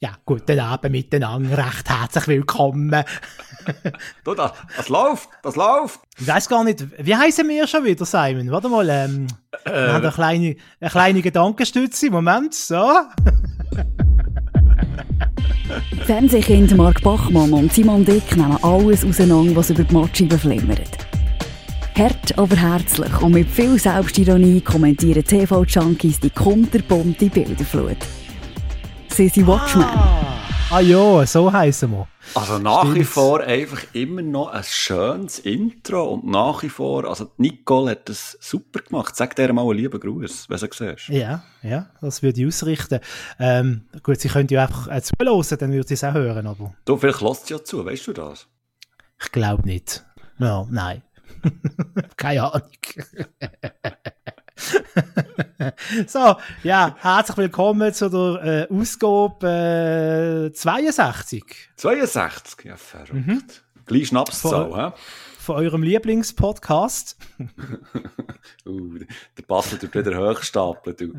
Ja, guten Abend miteinander, recht herzlich willkommen. Du, das läuft, das läuft. Ich weiss gar nicht, wie heissen wir schon wieder, Simon? Warte mal, wir haben eine kleine Gedankenstütze, Moment, so. Fernsehkind Mark Bachmann und Simon Dick nehmen alles auseinander, was über die Matscheibe flimmert. Hart, aber herzlich und mit viel Selbstironie kommentieren TV-Junkies die kunterbunte Bilderflut. Sie sind Watchmen. Ah ja, so heissen wir. Also nach Stimmt's. Wie vor einfach immer noch ein schönes Intro und nach wie vor, also Nicole hat das super gemacht. Sag dir mal einen lieben Gruß, wenn du siehst. Ja, ja, das würde ich ausrichten. Gut, sie könnte ja einfach zuhören, dann würde sie es auch hören. Aber. Du, vielleicht hört sie ja zu, weißt du das? Ich glaube nicht. Ja, nein. Keine Ahnung. So, ja, herzlich willkommen zu der Ausgabe 62. 62, ja, verrückt. Mhm. Gleich Schnapszahl, hä? Von eurem Lieblingspodcast. Der Basel tut wieder hochstapeln, du.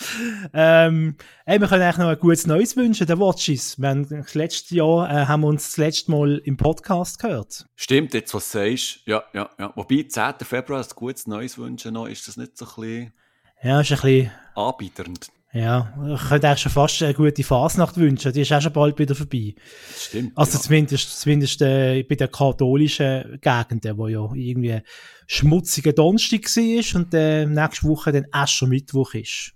Wir können eigentlich noch ein gutes Neues wünschen, den Watchies. Haben wir uns das letzte Mal im Podcast gehört. Stimmt, jetzt was du sagst. Ja, ja, ja. Wobei, 10. Februar ein gutes Neues wünschen noch, ist das nicht so ein bisschen... Ja, ist ein bisschen... anbieternd. Ja, ich könnte eigentlich schon fast eine gute Fasnacht wünschen, die ist auch schon bald wieder vorbei. Stimmt. Also ja. zumindest bei den katholischen Gegenden, wo ja irgendwie schmutziger Donnerstag war und nächste Woche dann Aschermittwoch ist.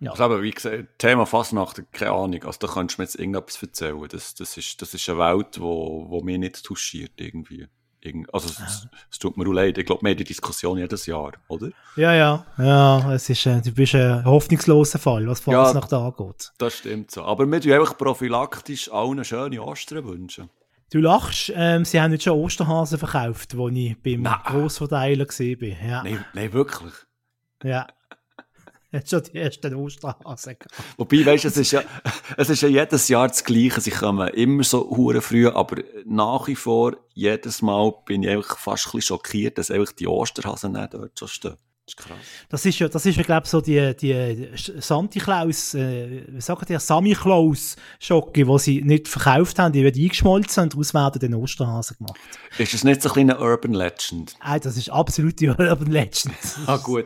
Ja. Also eben, wie gesagt, Thema Fasnacht, keine Ahnung, also da kannst du mir jetzt irgendetwas erzählen, das ist eine Welt, wo mich nicht touchiert irgendwie. Also es tut mir leid, ich glaube, wir haben die Diskussion jedes Jahr, oder? Ja, ja, ja, es ist, du bist ein hoffnungsloser Fall, was vor uns nach da angeht. Das stimmt so, aber wir wünschen einfach prophylaktisch allen schöne Ostern wünschen. Du lachst, sie haben nicht schon Osterhasen verkauft, als ich beim Grossverteiler war. Ja. Nein, wirklich? Ja. Jetzt schon die ersten Osterhasen. Wobei, weißt du, es ist ja jedes Jahr das Gleiche. Sie kommen immer so hure früh, aber nach wie vor, jedes Mal bin ich einfach fast ein bisschen schockiert, dass einfach die Osterhasen nicht dort schon stehen. Das ist krass. Das ist ja glaube ich, so die Santi-Klaus, wie sagt ihr, Samichlaus-Schocke, die sie nicht verkauft haben, die werden eingeschmolzen und daraus werden den Osterhasen gemacht. Ist das nicht so ein kleiner Urban Legend? Nein, das ist absolute Urban Legend. Ah, gut.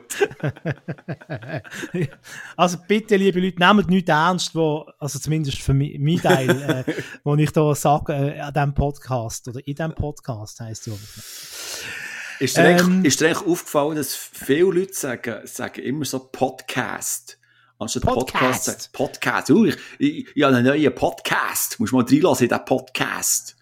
Also bitte, liebe Leute, nehmt nichts ernst, also zumindest für meinen Teil, wo ich da sage, an diesem Podcast oder in diesem Podcast, heisst es ja. Ist dir eigentlich aufgefallen, dass viele Leute sagen immer so Podcast? Anstatt Podcast sagen Podcast. Ich habe einen neuen Podcast. Musst mal reinlassen in diesen Podcast.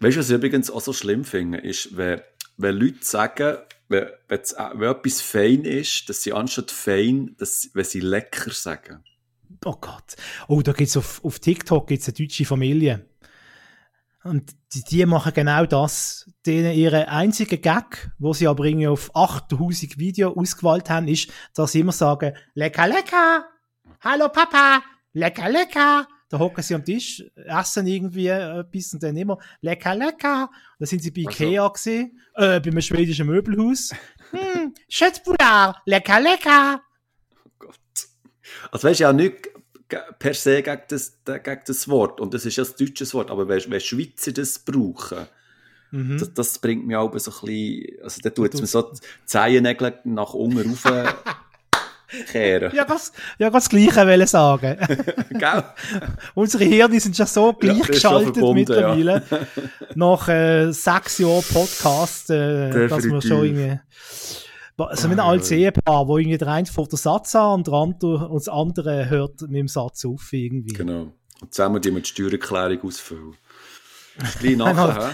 Weißt du, was ich übrigens auch so schlimm finde, ist, wenn Leute sagen, wenn etwas fein ist, dass sie anstatt fein, wenn sie lecker sagen. Oh Gott. Oh, da gibt es auf TikTok gibt's eine deutsche Familie. Und die machen genau das. Ihren einzigen Gag, den sie aber irgendwie auf 8000 Videos ausgewählt haben, ist, dass sie immer sagen, lecker, lecker, hallo Papa, lecker, lecker. Da hocken sie am Tisch, essen irgendwie etwas und dann immer, lecker, lecker. Da sind sie bei Ikea gewesen, bei einem schwedischen Möbelhaus. Schötzbular, lecker, lecker. Oh Gott. Also weißt du ja nicht... per se gegen das Wort. Und das ist ja ein deutsches Wort, aber wenn Schweizer das brauchen, das bringt mich auch so ein bisschen... Also da tut es mir so die Zehennägel nach unten raufkehren. Ja, das Gleiche wollen sagen. Gell? Unsere Hirne sind schon so gleichgeschaltet mittlerweile. Ja. Nach 6 Jahren Podcast, dass wir schon irgendwie... Also mit einem alten Ehepaar, wo irgendwie der eine fährt den Satz an und das andere hört mit dem Satz auf irgendwie. Genau. Und zusammen die mit der Steuererklärung ausfüllen. Gleich nachher, hä?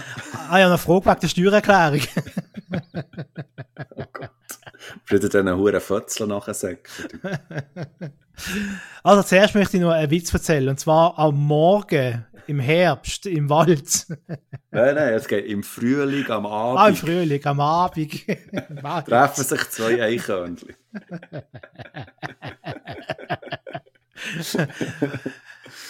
Ah ja, eine Frage wegen der Steuererklärung. Oh Gott. Würde dann einen huren Fötzl nachher sagen. Also zuerst möchte ich noch einen Witz erzählen. Und zwar am Morgen, im Herbst, im Wald. Nein, es geht im Frühling, am Abend. Ah, im Frühling, am Abend. Treffen sich 2 Eichhörnchen.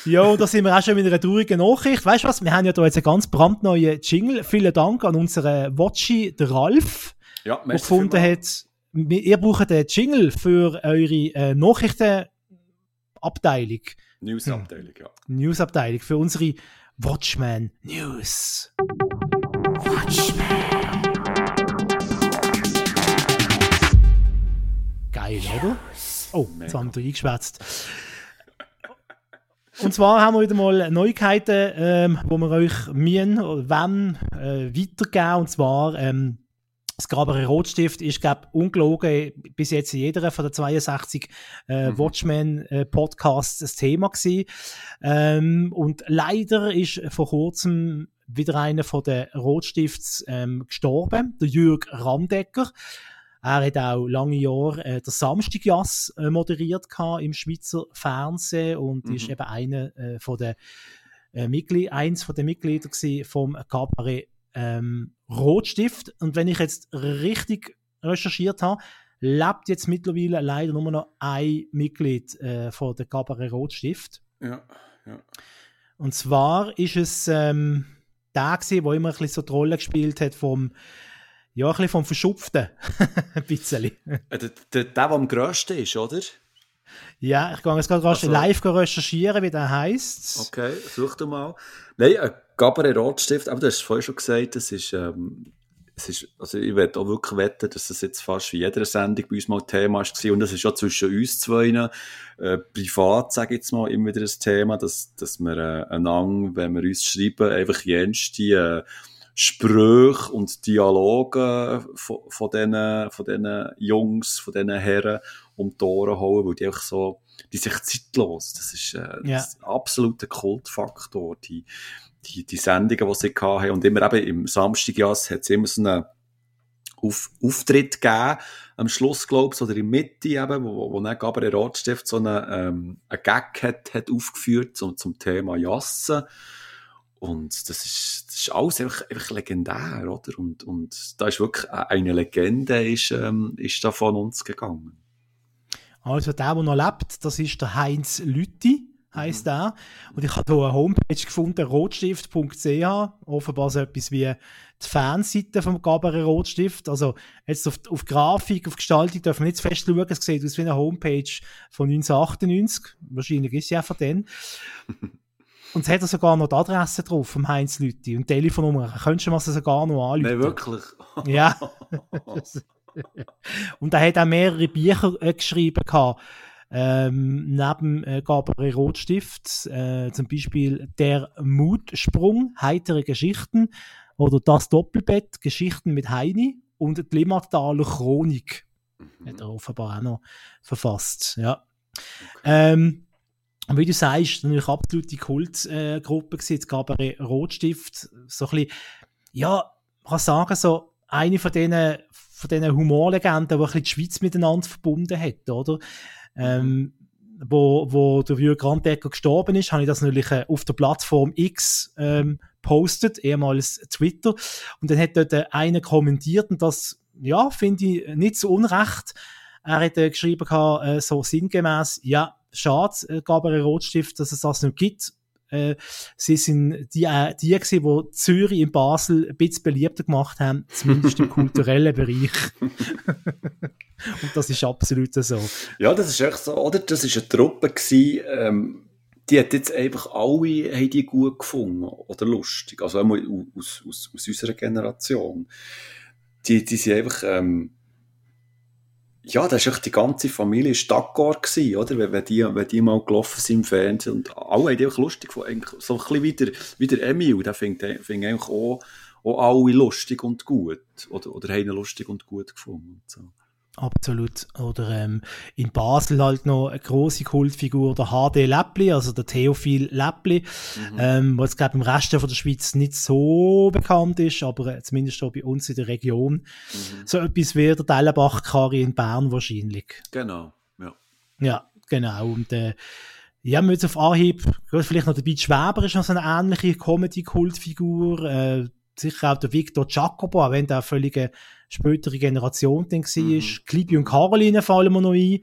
Jo, da sind wir auch schon mit einer traurigen Nachricht. Weißt du was? Wir haben ja da jetzt einen ganz brandneuen Jingle. Vielen Dank an unseren Watchi, der Ralf, ja, der gefunden hat, ihr braucht einen Jingle für eure Nachrichtenabteilung. News-Abteilung, ja. News-Abteilung für unsere Watchmen News. Watchmen. Geil, oder? Oh, jetzt haben wir eingeschwätzt. Und zwar haben wir wieder mal Neuigkeiten, die wir euch weitergeben. Und zwar, das Gabriel Rotstift ist, glaube ich, ungelogen bis jetzt in jeder von den 62 Watchmen-Podcasts ein Thema gewesen. Und leider ist vor kurzem wieder einer von den Rotstifts gestorben, der Jürg Randegger. Er hat auch lange Jahre den Samstagjass moderiert im Schweizer Fernsehen und ist eben einer von den Mitgliedern vom Cabaret Rotstift. Und wenn ich jetzt richtig recherchiert habe, lebt jetzt mittlerweile leider nur noch ein Mitglied von der Cabaret Rotstift. Ja, ja. Und zwar ist es der gewesen, der immer ein bisschen so die Rolle gespielt hat vom ein bisschen vom Verschupften. Ein bisschen. Der am grössten ist, oder? Ja, ich gehe jetzt gerade live recherchieren, wie der heisst. Okay, such du mal. Nein, ein Gabriel Rotstift, aber du hast es vorhin schon gesagt, es ist, also ich werde auch wirklich wetten, dass das jetzt fast in jeder Sendung bei uns mal Thema war. Und das ist auch zwischen uns zwei, privat, sage ich jetzt mal, immer wieder ein Thema, dass wir einander, wenn wir uns schreiben, einfach Sprüche und Dialoge von diesen Jungs, von diesen Herren um die Ohren hauen, weil die einfach so, die sind zeitlos. Das ist ein absoluter Kultfaktor, die Sendungen, die sie hatten. Und immer eben im Samstagjass hat es immer so einen Auftritt gegeben, am Schluss, glaube ich, oder in der Mitte eben, wo dann Gabriel Rotstift so einen Gag hat aufgeführt zum Thema Jassen. Und das ist alles einfach legendär, oder? Und da ist wirklich eine Legende ist da von uns gegangen. Also der noch lebt, das ist der Heinz Lüthi, heisst er. Und ich habe hier eine Homepage gefunden, rotstift.ch, offenbar so etwas wie die Fanseite vom Gabriel Rotstift. Also jetzt auf Grafik, auf Gestaltung dürfen wir nicht zu fest schauen, es sieht aus wie eine Homepage von 1998, wahrscheinlich ist sie einfach dann. Und es hat er sogar noch die Adresse drauf vom Heinz Lüthi und die Telefonnummer. Könntest du mir das sogar noch anrufen? Nein, wirklich? Ja. Und er hat auch mehrere Bücher geschrieben, neben Gabriel Rotstift, zum Beispiel «Der Mutsprung», «Heitere Geschichten» oder «Das Doppelbett», «Geschichten mit Heini» und «Die Limmataler Chronik» hat er offenbar auch noch verfasst. Ja. Okay. Und wie du sagst, natürlich eine absolute Kultgruppe gewesen, das Gabriel Rotstift. So ein bisschen, ja, man kann sagen, so eine von diesen Humorlegenden, die ein bisschen die Schweiz miteinander verbunden hat, oder? Wo der Jürg Randegger gestorben ist, habe ich das natürlich auf der Plattform X postet, ehemals Twitter. Und dann hat dort einer kommentiert und das, ja, finde ich nicht so unrecht. Er hat geschrieben, so sinngemäß, ja, schade, Gabriel Rotstift, dass es das nicht gibt. Sie sind die die Zürich in Basel ein bisschen beliebter gemacht haben, zumindest im kulturellen Bereich. Und das ist absolut so. Ja, das ist echt so, oder? Das war eine Truppe, die hat jetzt einfach alle haben die gut gefunden oder lustig. Also einmal aus unserer Generation. Die sind einfach... ja, das war echt die ganze Familie Stackgar gewesen, oder? Wenn die mal gelaufen sind im Fernsehen. Und alle haben die auch lustig gefunden. So ein bisschen wie der Emil, der finden eigentlich auch alle lustig und gut. Oder haben ihn lustig und gut gefunden. So. Absolut. Oder in Basel halt noch eine grosse Kultfigur, der HD Läppli, also der Theophil Läppli, was, glaube ich, im Rest von der Schweiz nicht so bekannt ist, aber zumindest auch bei uns in der Region. So etwas wie der Dellenbach-Kari in Bern wahrscheinlich. Genau, ja. Ja, genau. Und ja, wir müssen auf Anhieb, vielleicht noch der Beat Schwäber ist noch so eine ähnliche Comedy-Kultfigur, sicher auch der Victor Jacopo, auch wenn der eine völlige spätere Generation dann war. Klibi und Caroline fallen mir noch ein.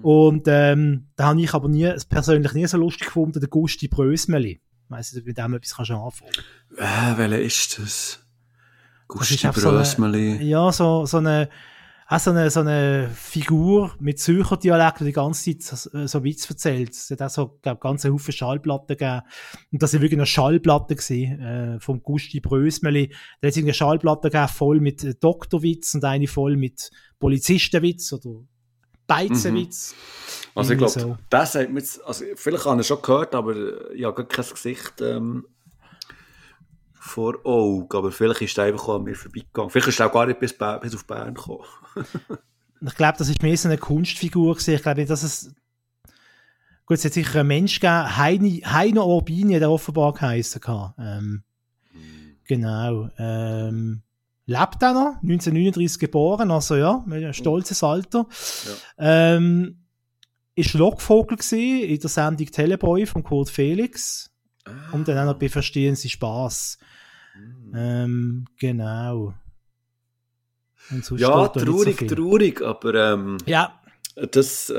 Und da habe ich aber persönlich nie so lustig gefunden, den Gusti Brösmeli. Ich weiss nicht, ob du mit dem etwas anfangen kannst. Welcher ist das? Gusti Brösmeli. So eine auch so eine Figur mit Zürcher Dialekt, die die ganze Zeit so Witz erzählt. Es hat auch so, glaube ich, ganze Haufen Schallplatten gegeben. Und das sind wirklich noch Schallplatten gewesen, vom Gusti Brösmeli. Da hat es eine Schallplatte gegeben, voll mit Doktorwitz und eine voll mit Polizistenwitz oder Beizenwitz. Also ich glaube, so. Das hat mir jetzt, also vielleicht habe ich schon gehört, aber ich habe kein Gesicht vor Augen, aber vielleicht ist er einfach an mir vorbeigegangen. Vielleicht ist er auch gar nicht bis auf Bern gekommen. Ich glaube, das war mehr so eine Kunstfigur gewesen. Ich glaube nicht, dass es... Gut, es hat sicher einen Mensch gegeben, Heino Urbini, der offenbar geheissen hat. Genau. Lebt er noch, 1939 geboren, also ja, mit einem stolzes Alter. Ja. Ist Lockvogel gewesen in der Sendung Teleboy von Kurt Felix. Und dann auch noch bei Verstehen Sie Spass. Genau. Ja, traurig, aber ja. Das,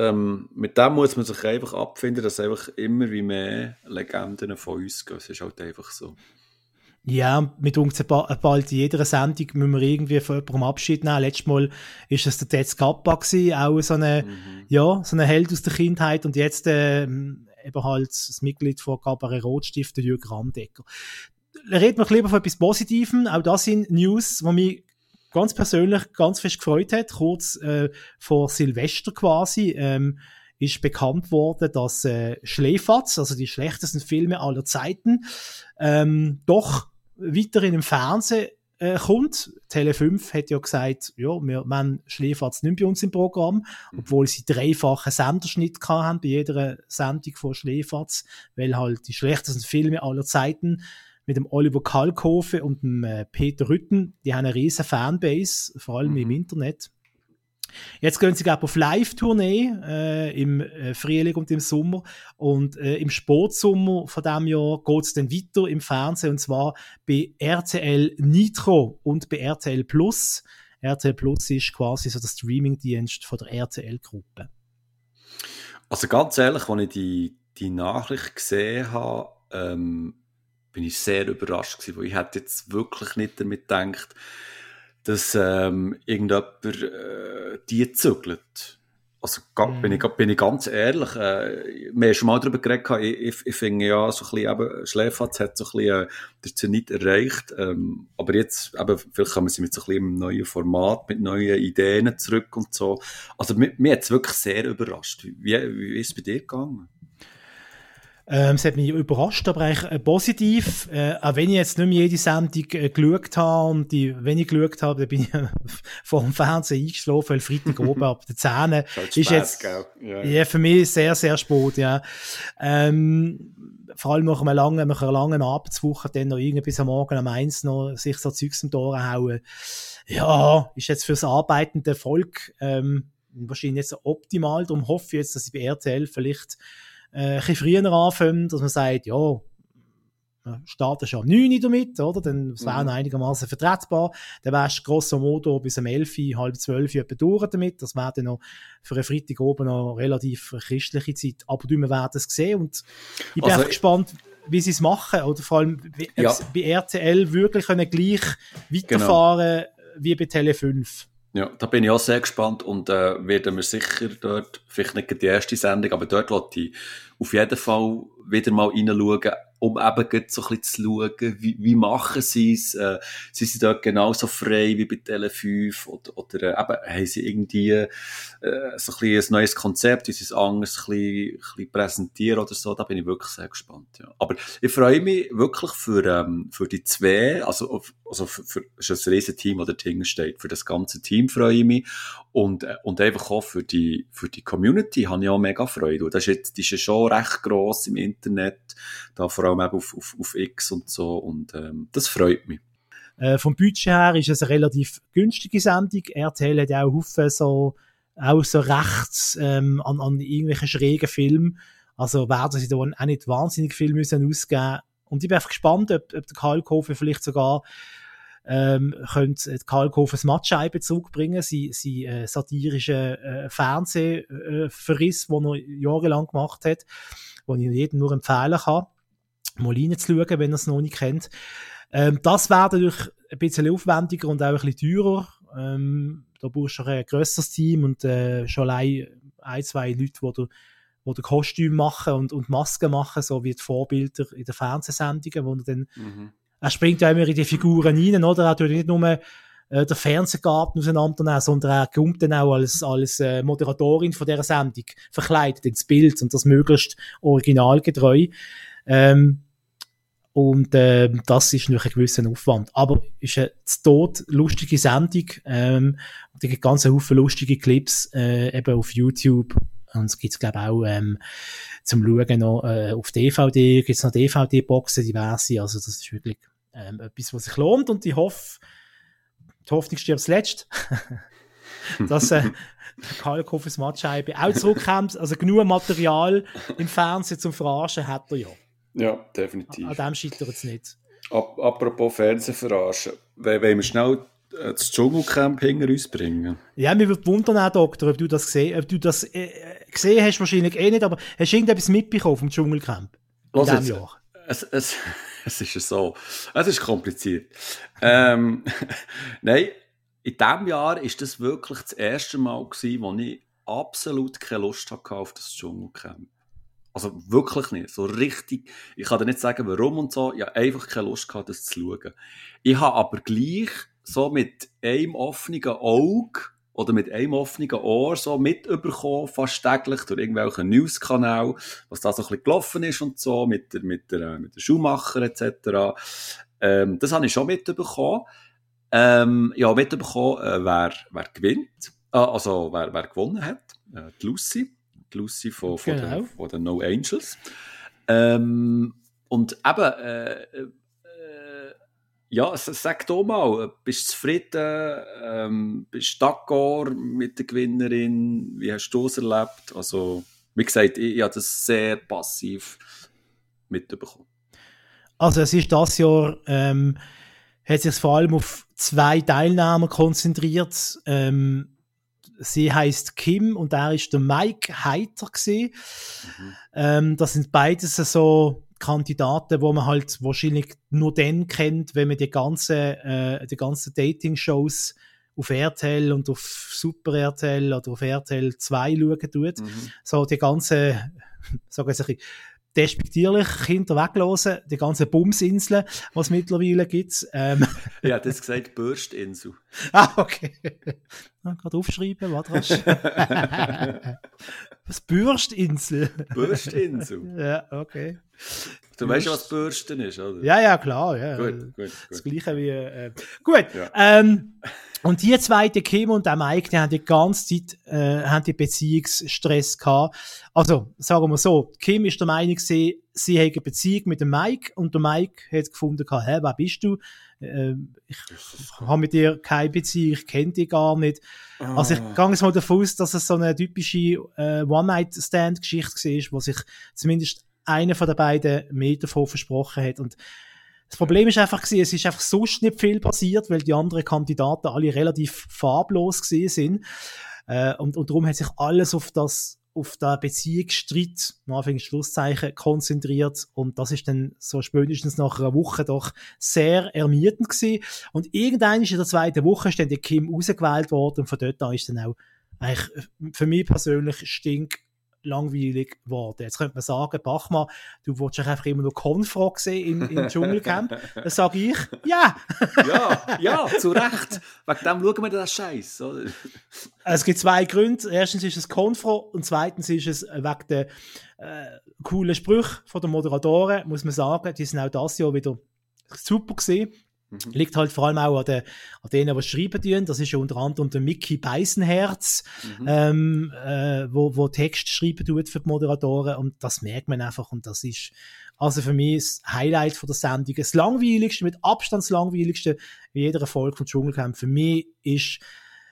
mit dem muss man sich einfach abfinden, dass einfach immer wie mehr Legenden von uns gehen. Es ist halt einfach so. Ja, mit uns bald in jeder Sendung müssen wir irgendwie von jemandem Abschied nehmen. Letztes Mal war das der Tez Kappa, auch so ein Held aus der Kindheit. Und jetzt eben halt das Mitglied von Gabriel Rotstift, der Jürg Randegger. Reden wir lieber von etwas Positivem. Auch das sind News, die mich ganz persönlich ganz fest gefreut hat. Kurz vor Silvester quasi ist bekannt worden, dass SchleFaZ, also die schlechtesten Filme aller Zeiten, doch weiterhin im Fernsehen kommt. Tele5 hat ja gesagt, ja, wir haben SchleFaZ nicht bei uns im Programm, obwohl sie 3-fachen Senderschnitt hatten bei jeder Sendung von SchleFaZ, weil halt die schlechtesten Filme aller Zeiten mit dem Oliver Kalkofe und dem Peter Rütten, die haben eine riesen Fanbase, vor allem im Internet. Jetzt gehen sie, glaube ich, auf Live-Tournee im Frühling und im Sommer. Und im Sportsommer von diesem Jahr geht es dann weiter im Fernsehen, und zwar bei RTL Nitro und bei RTL Plus. RTL Plus ist quasi so der Streaming-Dienst von der RTL-Gruppe. Also ganz ehrlich, als ich die Nachricht gesehen habe, bin ich sehr überrascht gewesen, weil ich hätte jetzt wirklich nicht damit gedacht, dass irgendjemand die zügelt. Also bin ich ganz ehrlich. Wir haben schon mal darüber geredet, ich finde ja, so ein bisschen, eben, SchleFaZ hat so ein bisschen den Zenit erreicht. Aber jetzt, eben, vielleicht kommen sie mit so ein bisschen einem neuen Format, mit neuen Ideen zurück und so. Also mich hat es wirklich sehr überrascht. Wie ist es bei dir gegangen? Es hat mich überrascht, aber eigentlich positiv. Auch wenn ich jetzt nicht mehr jede Sendung geschaut habe, und wenn ich geschaut habe, dann bin ich vor dem Fernsehen eingeschlafen, weil Freitag oben ab den 10. ist jetzt ja, für mich sehr, sehr spät. Ja. Vor allem nach einer langen Arbeitswoche dann noch irgendwie bis am Morgen um 1 noch sich so Zeugs im Ohren hauen. Ja, ist jetzt fürs arbeitende Volk wahrscheinlich nicht so optimal. Darum hoffe ich jetzt, dass ich bei RTL vielleicht ein bisschen früher anfangen, dass man sagt, ja, man startet schon am 9 damit, oder? Dann wäre einigermaßen vertretbar. Dann wärst du grosso modo bis um 11, halb 12 etwa durch damit. Das wäre dann noch für einen Freitag oben noch relativ christliche Zeit. Aber wir werden es sehen. Und ich bin gespannt, wie sie es machen. Oder vor allem, wie bei RTL wirklich können gleich weiterfahren wie bei Tele5. Ja, da bin ich auch sehr gespannt und werden wir sicher dort, vielleicht nicht die erste Sendung, aber dort will ich auf jeden Fall wieder mal reinschauen, um eben so ein bisschen zu schauen, wie machen sie es, sind sie dort genauso frei wie bei Tele5 oder eben haben sie irgendwie so ein bisschen ein neues Konzept, wie sie es anders ein bisschen präsentieren oder so, da bin ich wirklich sehr gespannt. Ja. Aber ich freue mich wirklich für die zwei, also für das Riesenteam, das dahinter steht, für das ganze Team freue ich mich und einfach auch für die Community habe ich auch mega Freude. Und das ist jetzt schon recht gross im Internet, da vor allem eben auf X und so, und das freut mich. Vom Budget her ist es eine relativ günstige Sendung. RTL hat ja auch viele so rechts an irgendwelchen schrägen Filmen. Also werden sie da auch nicht wahnsinnig viel müssen ausgeben. Und ich bin einfach gespannt, ob der Kalkofe vielleicht sogar könnte Kalkofes Mattscheibe zurückbringen, sein satirischer Fernsehverriss, den er jahrelang gemacht hat, den ich jedem nur empfehlen kann. Mal reinzuschauen, wenn ihr es noch nicht kennt. Das wäre natürlich ein bisschen aufwendiger und auch ein bisschen teurer. da brauchst du ein grösseres Team und schon allein ein, zwei Leute, die Kostüme machen und Masken machen, so wie die Vorbilder in den Fernsehsendungen, wo er dann er springt ja immer in die Figuren rein, oder? Er tut nicht nur den Fernsehgarten auseinandernehmen, sondern er kommt dann auch als Moderatorin von dieser Sendung verkleidet ins Bild und das möglichst originalgetreu. Das ist noch ein gewisser Aufwand. Aber es ist eine tot lustige Sendung. Es gibt ganz viele lustige Clips eben auf YouTube. Und es gibt es, glaube ich, auch zum Schauen noch auf DVD. Es gibt noch DVD-Boxen, diverse. Also das ist wirklich etwas, was sich lohnt. Und ich hoffe, die Hoffnung stirbt zuletzt, dass Kalkofes Mattscheibe auch zurückkommt. Also genug Material im Fernsehen zum Verarschen hat er ja. Ja, definitiv. An dem scheitert es nicht. Apropos Fernsehverarschen. Wollen wir schnell das Dschungelcamp hinter uns bringen? Ja, mich würde wundern, auch, Doktor, ob du das gesehen hast, wahrscheinlich eh nicht, aber hast du irgendetwas mitbekommen vom Dschungelcamp in diesem Jahr? Es ist so. Es ist kompliziert. Nein, in diesem Jahr war das wirklich das erste Mal, wo ich absolut keine Lust hatte auf das Dschungelcamp. Also wirklich nicht, so richtig. Ich kann dir nicht sagen, warum und so. Ich habe einfach keine Lust gehabt, das zu schauen. Ich habe aber gleich so mit einem offenen Auge oder mit einem offenen Ohr so mitbekommen, fast täglich durch irgendwelchen News-Kanäle, was da so ein bisschen gelaufen ist und so, mit der Schuhmacher etc. Das habe ich schon mitbekommen. Ich habe mitbekommen, wer gewinnt, also wer gewonnen hat, die Lucy. Lucy von den No Angels. Sag doch mal, bist du zufrieden? Bist du d'accord mit der Gewinnerin? Wie hast du es erlebt? Also, wie gesagt, ich habe das sehr passiv mitbekommen. Also, es ist das Jahr, hat sich vor allem auf zwei Teilnehmer konzentriert. Sie heisst Kim und er ist der Mike Heiter gewesen. Das sind beides so Kandidaten, wo man halt wahrscheinlich nur dann kennt, wenn man die ganzen Dating-Shows auf RTL und auf Super RTL oder auf RTL 2 schauen tut. So die ganzen, sagen wir despektierlich Kinder weglosen, die ganzen Bumsinseln, die es mittlerweile gibt. Ja, das gesagt, Bürstinsel. Ah, okay. Gerade aufschreiben, warte rasch. Was, Bürstinsel? Bürstinsel? Ja, okay. Du weißt ja, was Bürsten ist, oder? Ja, klar. Ja. Gut. Das Gleiche wie... Gut. Ja. Und die zwei, der Kim und der Mike, die haben die ganze Zeit Beziehungsstress gehabt. Also, sagen wir so, Kim ist der Meinung, sie hat eine Beziehung mit dem Mike und der Mike hat gefunden, hä, wer bist du? Ich habe mit dir keine Beziehung, ich kenne dich gar nicht. Also ich gehe jetzt mal davon aus, dass es so eine typische One-Night-Stand-Geschichte war, wo sich zumindest einer von den beiden mehr davon versprochen hat. Und das Problem ist einfach gewesen, es ist einfach sonst nicht viel passiert, weil die anderen Kandidaten alle relativ farblos gewesen sind. Und darum hat sich alles auf den Beziehungsstreit, in Anführungs- konzentriert. Und das ist dann so spätestens nach einer Woche doch sehr ermüdend gewesen. Und irgendwann in der zweiten Woche ist dann die Kim rausgewählt worden. Und von dort an ist dann auch eigentlich für mich persönlich stinklangweilig geworden. Jetzt könnte man sagen, Bachmann, du wolltest einfach immer nur Konfrog sehen im Dschungelcamp. Dann sage ich, ja! Ja, zu Recht. Wegen dem schauen wir das Scheiß. Es gibt zwei Gründe. Erstens ist es Konfrog und zweitens ist es wegen der coolen Sprüche von den Moderatoren, muss man sagen. Die sind auch das Jahr wieder super gewesen. Liegt halt vor allem auch an denen, die schreiben tun. Das ist ja unter anderem der Mickey Beisenherz, wo Text schreiben tut für die Moderatoren. Und das merkt man einfach. Und das ist also für mich das Highlight von der Sendung. Das langweiligste, mit Abstand das langweiligste in jeder Folge von Dschungelcamp für mich ist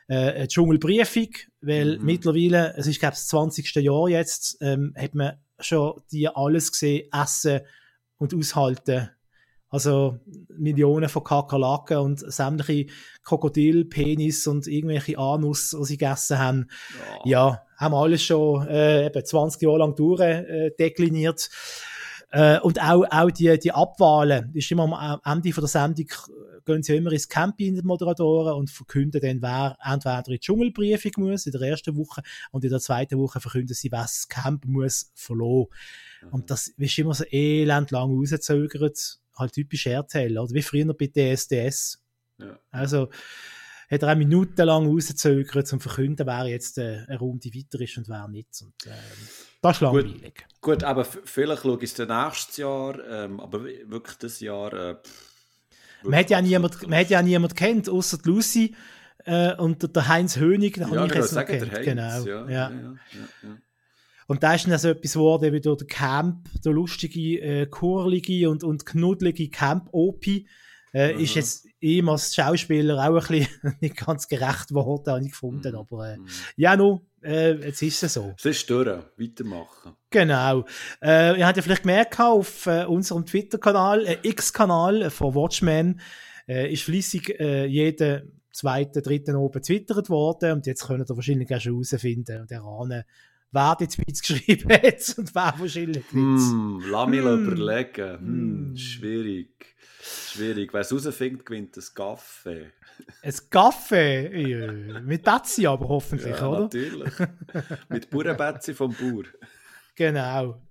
eine Dschungelbriefung. Weil mittlerweile, es ist glaube ich das 20. Jahr jetzt, hat man schon die alles gesehen, essen und aushalten. Also Millionen von Kakerlaken und sämtliche Krokodil, Penis und irgendwelche Anus, die sie gegessen haben. Ja, haben wir alles schon 20 Jahre lang durchdekliniert. Und auch die Abwahlen, ist immer am Ende von der Sendung, gehen sie immer ins Camp in die Moderatoren und verkünden dann, wer entweder in die Dschungelbriefung muss, in der ersten Woche, und in der zweiten Woche verkünden sie, wer das Camp muss verlassen. Und das ist immer so elend lang rausgezögert, halt typisch RTL, oder wie früher bei DSDS. Ja. Also hat er auch minutenlang rausgezögert, um zu verkünden, wer jetzt eine Runde weiter ist und wer nicht. Und, das ist langweilig. Gut, aber vielleicht schaue ich es nächstes Jahr, aber wirklich das Jahr... Man hat ja niemand kennt, außer die Lucy und der Heinz Hönig. Den ja, ich kann sagen, kennt. Der Heinz. Genau. Ja. Und da ist dann so etwas geworden, wie der Camp, der lustige, kurlige und knuddelige Camp-Opi, ist jetzt ihm als Schauspieler auch ein bisschen nicht ganz gerecht geworden, habe ich gefunden. Aber jetzt ist es so. Es ist stören, weitermachen. Genau. Ihr habt ja vielleicht gemerkt, auf unserem Twitter-Kanal, X-Kanal von Watchmen, ist fleissig jeden zweiten, dritten oben getwittert worden. Und jetzt könnt ihr wahrscheinlich auch schon herausfinden und erahnen, wer die Tweets geschrieben hat und wer wahrscheinlich nicht. Lass mich überlegen. Schwierig. Wer es herausfindet, gewinnt ein Kaffee. Ein Kaffee? Ja. Mit Bätzi aber hoffentlich, ja, oder? Natürlich. Mit Bauernbätzi vom Bauer. Genau.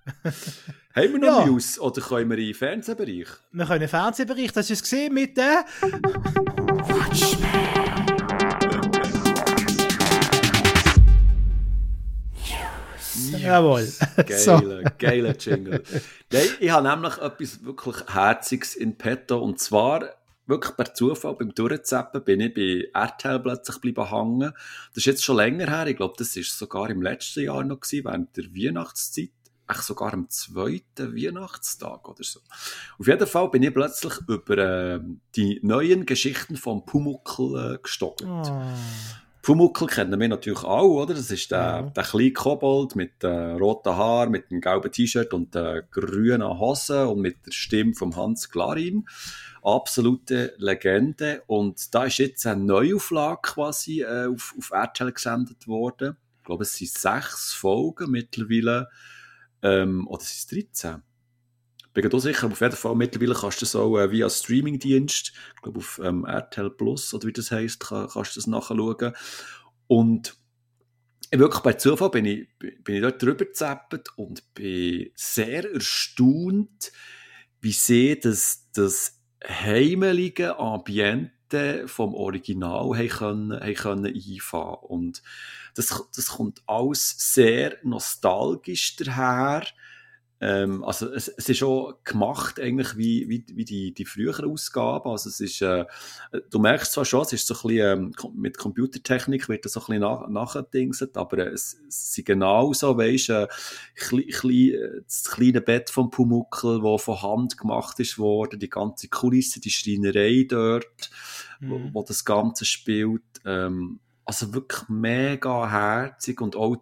Haben wir noch News oder können wir in den Fernsehbereich? Wir können in den Fernsehbereich. Das ist gesehen mit der... Yes. Jawohl. Geiler Jingle. Nein, ich habe nämlich etwas wirklich Herziges in petto. Und zwar wirklich per Zufall beim Durchzappen bin ich bei RTL plötzlich bleiben hängen. Das ist jetzt schon länger her. Ich glaube, das war sogar im letzten Jahr noch gewesen, während der Weihnachtszeit. Eigentlich sogar am zweiten Weihnachtstag oder so. Auf jeden Fall bin ich plötzlich über die neuen Geschichten von Pumuckl gestolpert. Oh. Pumuckl kennen wir natürlich auch, oder? Das ist der kleine Kobold mit roten Haaren, mit einem gelben T-Shirt und grünen Hosen und mit der Stimme von Hans Clarin. Absolute Legende. Und da ist jetzt eine Neuauflage quasi auf RTL gesendet worden. Ich glaube, es sind 6 Folgen mittlerweile. Oder es sind 13. Ich bin da sicher, auf jeden Fall mittlerweile kannst du das auch via Streamingdienst, ich glaube auf RTL Plus oder wie das heisst, kannst du das nachschauen. Und wirklich bei Zufall bin ich dort drüber gezappt und bin sehr erstaunt, wie sehr das heimelige Ambiente vom Original haben können einfahren. Und das kommt alles sehr nostalgisch daher. Also es ist schon gemacht eigentlich wie die früheren Ausgaben, also es ist, du merkst zwar schon, es ist so ein bisschen, mit Computertechnik wird das so ein bisschen nachgedingset, aber es sind genau so, weisst, das kleine Bett von Pumuckl, das von Hand gemacht ist worden, die ganze Kulisse, die Schreinerei dort, wo das Ganze spielt, also wirklich mega herzig und auch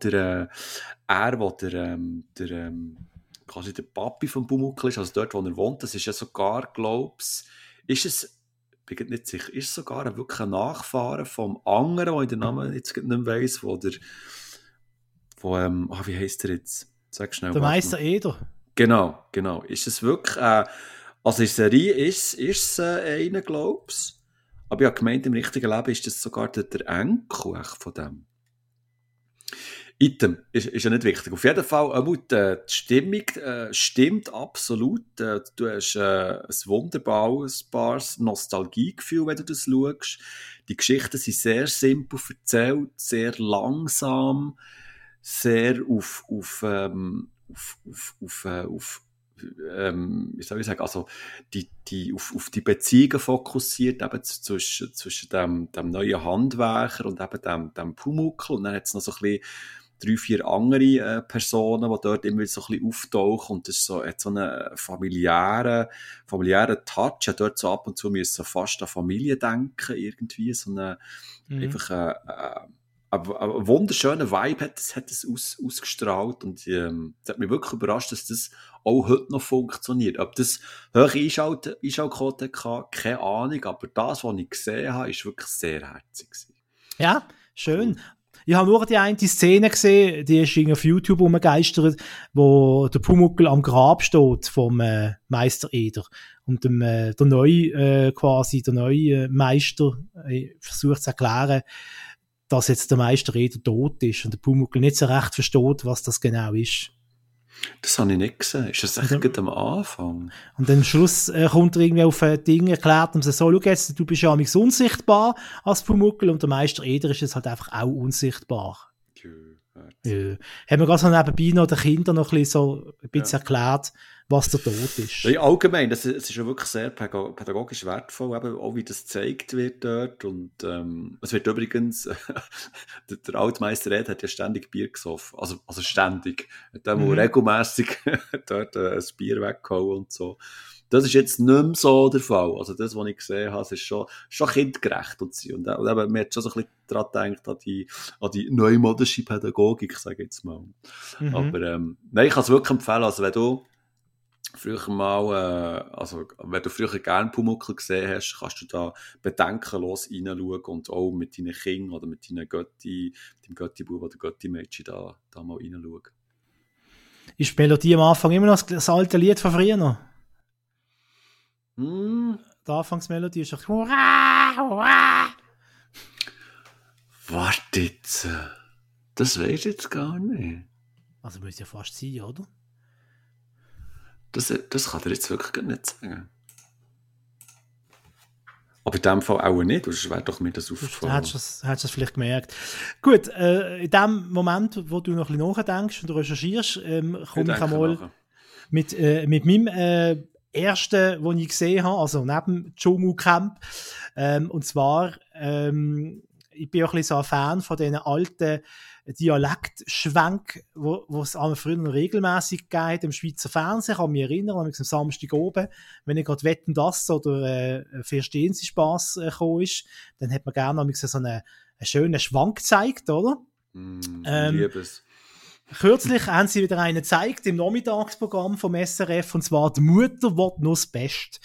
quasi der Papi von Pumuckl ist, also dort, wo er wohnt. Das ist ja sogar, glaub's, ich bin nicht sicher, ist sogar wirklich ein Nachfahren vom anderen, wo ich den Namen jetzt nicht mehr weiss, wie heisst er jetzt? Sag schnell. Der Meister Eder. Genau. Ist es wirklich, also in Serie ist es einer, glaub's. Aber ich habe gemeint, im richtigen Leben ist das sogar der Enkel von dem. Item ist ja nicht wichtig. Auf jeden Fall, die Stimmung stimmt absolut. Du hast ein wunderbares Nostalgiegefühl, wenn du das schaust. Die Geschichten sind sehr simpel erzählt, sehr langsam, sehr auf die Beziehungen fokussiert, eben zwischen dem neuen Handwerker und eben dem Pumuckl. Und dann hat es noch so ein bisschen 3-4 andere Personen, die dort immer so ein bisschen auftauchen, und das ist so, hat so einen familiären Touch, hat dort so ab und zu müssen fast an Familie denken, irgendwie, so eine, einfach einen wunderschönen Vibe hat es ausgestrahlt, und es hat mich wirklich überrascht, dass das auch heute noch funktioniert. Ob das hohe Einschaltquote hatte, keine Ahnung, aber das, was ich gesehen habe, war wirklich sehr herzig. Ja, schön. Ich habe nur die eine Szene gesehen, die ist auf YouTube rumgeistert, wo der Pumuckl am Grab steht vom Meister Eder. Und dem, der neue Meister versucht zu erklären, dass jetzt der Meister Eder tot ist und der Pumuckl nicht so recht versteht, was das genau ist. Das habe ich nicht gesehen. Ist das echt gerade am Anfang? Und am Schluss kommt er irgendwie auf ein Ding, erklärt ihm so, schau jetzt, du bist ja amigs unsichtbar als Pumuckl und der Meister Eder ist jetzt halt einfach auch unsichtbar. Ja. Haben wir gerade so nebenbei noch den Kindern noch ein bisschen erklärt, was der Tod ist. Ja, allgemein, es ist ja wirklich sehr pädagogisch wertvoll, eben, auch wie das gezeigt wird dort. Und es wird übrigens, der Altmeister Ed hat ja ständig Bier gesoffen. Also ständig. Er hat regelmässig dort ein Bier weggehauen und so. Das ist jetzt nicht mehr so der Fall. Also das, was ich gesehen habe, ist schon kindgerecht. Und eben, man hat schon so ein bisschen daran gedacht, an die neumodische Pädagogik, sage ich jetzt mal. Mhm. Aber nein, ich kann es wirklich empfehlen. Also wenn du früher gerne Pumuckl gesehen hast, kannst du da bedenkenlos reinschauen und auch mit deinen Kindern oder mit deinem Götti-Bub oder Götti-Mädchen da mal reinschauen. Ist die Melodie am Anfang immer noch das alte Lied von früher noch? Die Anfangsmelodie ist echt «Hurra, hurra!» Warte jetzt. Das weisst du jetzt gar nicht. Also müsste ja fast sein, oder? Das kann er jetzt wirklich nicht sagen. Aber in dem Fall auch nicht, sonst wäre doch mir das aufgefallen. Hättest du das vielleicht gemerkt. Gut, in dem Moment, wo du noch ein bisschen nachdenkst und recherchierst, komme ich einmal mit meinem... erste, den ich gesehen habe, also neben Dschungu Camp. Und zwar, ich bin auch ein bisschen so ein Fan von diesen alten Dialektschwenken, die es früher regelmässig gegeben hat im Schweizer Fernsehen. Ich kann mich erinnern, am Samstag oben, wenn ich gerade Wetten, dass oder Verstehen Sie Spass gekommen ist, dann hat man gerne so einen schönen Schwank gezeigt, oder? Liebes. Kürzlich haben sie wieder einen gezeigt im Nachmittagsprogramm vom SRF, und zwar «Die Mutter will nur das Beste».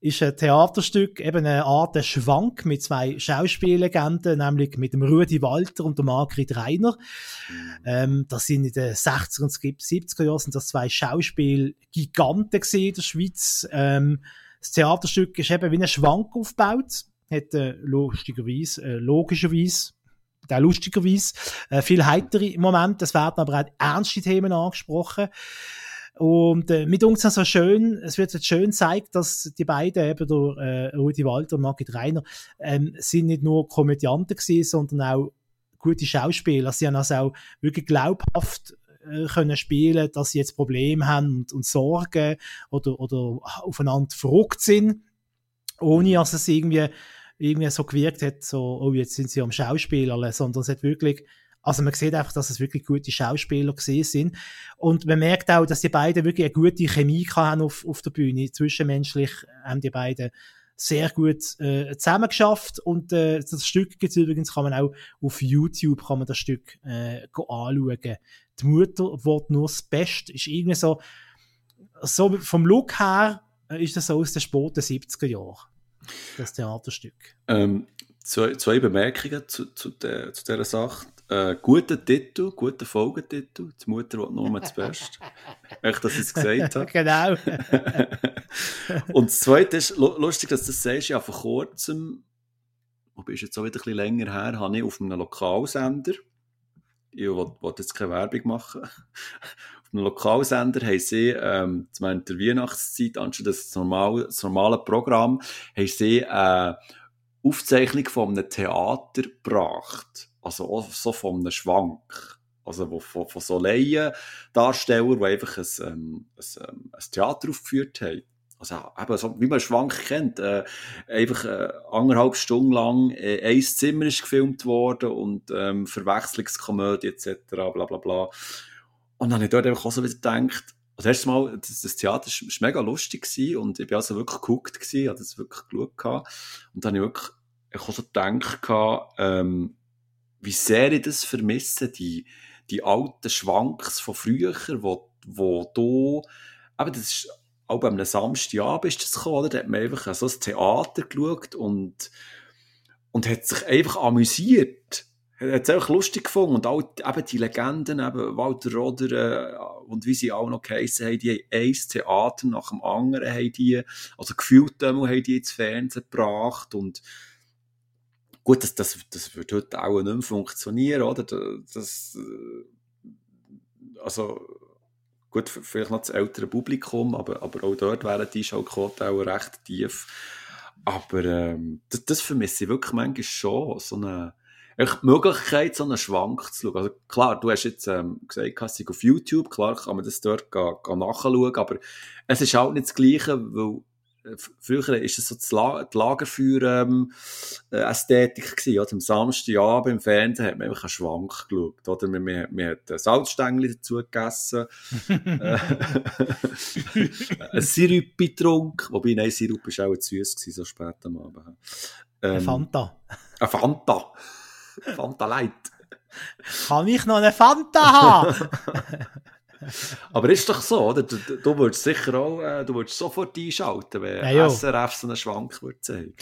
Ist ein Theaterstück, eben eine Art Schwank mit zwei Schauspiellegenden, nämlich mit dem Ruedi Walter und der Margrit Rainer. Das sind in den 60er und 70er Jahren sind das zwei Schauspielgiganten in der Schweiz. Das Theaterstück ist eben wie ein Schwank aufgebaut, hat logischerweise viel heitere Momente, es werden aber auch ernste Themen angesprochen. Und mit uns so schön, es wird jetzt schön gezeigt, dass die beiden, eben der Ruedi Walter und Margrit Rainer, sind nicht nur Komödianten gewesen, sondern auch gute Schauspieler. Sie haben also auch wirklich glaubhaft können spielen, dass sie jetzt Probleme haben und Sorgen oder aufeinander verrückt sind, ohne dass es irgendwie so gewirkt hat, so, oh, jetzt sind sie am Schauspielern, sondern es hat wirklich, also man sieht einfach, dass es wirklich gute Schauspieler gewesen sind. Und man merkt auch, dass die beiden wirklich eine gute Chemie hatten auf der Bühne. Zwischenmenschlich haben die beiden sehr gut zusammengeschafft. Und das Stück gibt es übrigens, kann man auch auf YouTube das Stück anschauen. Die Mutter will nur das Beste. Ist irgendwie so vom Look her, ist das so aus den späten 70er Jahren. Das Theaterstück. Zwei Bemerkungen zu dieser Sache. Guter Folgetitel. Die Mutter will nur mehr das Beste. Echt, dass ich es gesagt habe. Genau. Und das Zweite ist, lustig, dass du das sagst, ja, vor kurzem, wobei es jetzt auch wieder ein bisschen länger her, habe ich auf einem Lokalsender, ich will jetzt keine Werbung machen, ein Lokalsender haben sie während der Weihnachtszeit, anstatt das normale Programm, haben sie eine Aufzeichnung von einem Theater gebracht. Also auch so von einem Schwank. Also von so Laiendarstellern, die einfach ein Theater aufgeführt haben. Also eben so, wie man Schwank kennt. Einfach 1,5 Stunden lang ein Zimmer ist gefilmt worden und Verwechslungskomödie etc. bla bla bla. Und dann habe ich dort einfach auch so wieder gedacht, also erstes Mal, das Theater war mega lustig gewesen und ich war also wirklich geguckt gewesen, hatte es wirklich geschaut. Und dann habe ich wirklich auch so gedacht, wie sehr ich das vermisse, die alten Schwanks von früher, wo du, aber das ist auch bei einem Samstagabend ist das gekommen, oder? Da hat man einfach so ein Theater geschaut und hat sich einfach amüsiert. Er hat es auch lustig gefunden und auch eben die Legenden, eben Walter Roder und wie sie auch noch geheissen haben, die haben ein Theater nach dem anderen, haben die, also gefühlt haben die ins Fernsehen gebracht und gut, das würde heute auch nicht mehr funktionieren, oder? Das, also gut, vielleicht noch das ältere Publikum, aber auch dort wären die Einschaltquoten auch recht tief. Aber das vermisse ich wirklich manchmal schon, so eine die Möglichkeit, so einen Schwank zu schauen. Also klar, du hast jetzt gesagt, es sei auf YouTube, klar kann man das dort nachschauen, aber es ist halt nicht das Gleiche, weil früher ist es so die Lagerfeuer-Ästhetik gewesen. Am Samstagabend im Fernsehen hat man einfach einen Schwank geschaut. Oder? Man hat Salzstängel dazu gegessen, ein Sirup getrunken, wobei, nein, Sirup war auch süß gewesen, so spät am Abend. Eine Fanta. Eine Fanta. Fanta Light. Kann ich noch eine Fanta haben? Aber ist doch so, oder? Du würdest sicher auch sofort einschalten, wenn SRF so einen Schwank zeigen.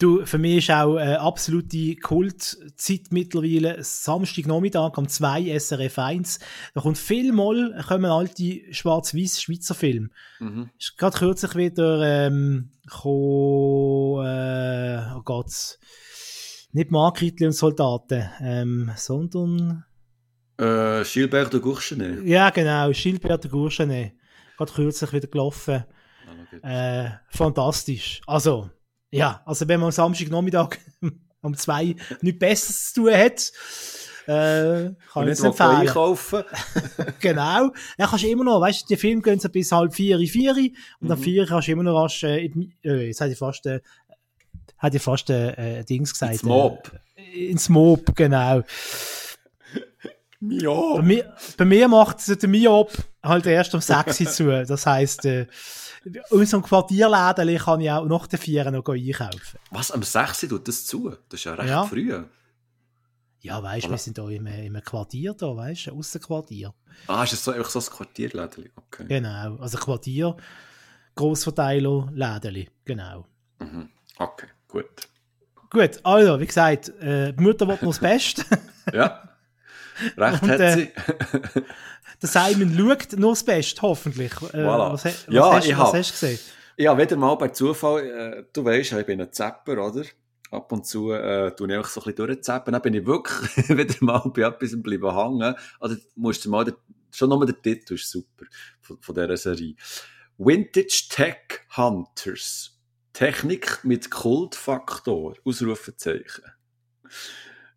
Du, für mich ist auch eine absolute Kultzeit mittlerweile Samstagnachmittag um 2 SRF 1. Da kommt vielmal kommen alte schwarz-weiß Schweizer Filme. Mhm. Ist gerade kürzlich wieder oh Gott, nicht Margrit und Soldaten, sondern Gilbert de Gourchenet. Ja, genau, Gilbert de Gourchenet. Gerade kürzlich wieder gelaufen. Fantastisch. Also, ja, also wenn man am Samstagnachmittag um 2 nichts Besseres zu tun hat, kann ich es empfehlen. Einkaufen. Genau. Ja, kannst du immer noch, weißt du, die Filme gehen so bis 3:30 und am 4 kannst du immer noch rasch, jetzt hätte ich fast Dings gesagt. Ins Mob. Ins Mob, genau. Miob. Bei mir macht es der Miob halt erst um 6 Uhr zu. Das heisst, in so einem Quartierläden kann ich auch nach den 4 noch einkaufen. Was, am 6 Uhr tut das zu? Das ist ja recht früh. Ja, weißt du, wir sind hier im Quartier, da, weißt du, Aussenquartier. Ah, ist das so, einfach so ein Quartierläden? Okay. Genau, also Quartier, Grossverteiler-Läden, genau. Mhm. Okay, gut. Gut, also, wie gesagt, die Mutter will noch das Beste. Ja, recht und, hat sie. Der Simon schaut noch das Beste, hoffentlich. Voilà. Was hast du gesehen? Ja, wieder mal bei Zufall, du weißt, ich bin ein Zapper, oder? Ab und zu tue ich einfach so ein bisschen durchzappen. Dann bin ich wirklich wieder mal bei etwas bleiben hängen. Also, musst du mal schon nochmal der Titel ist super von dieser Serie. Vintage Tech Hunters. Technik mit Kultfaktor, Ausrufezeichen.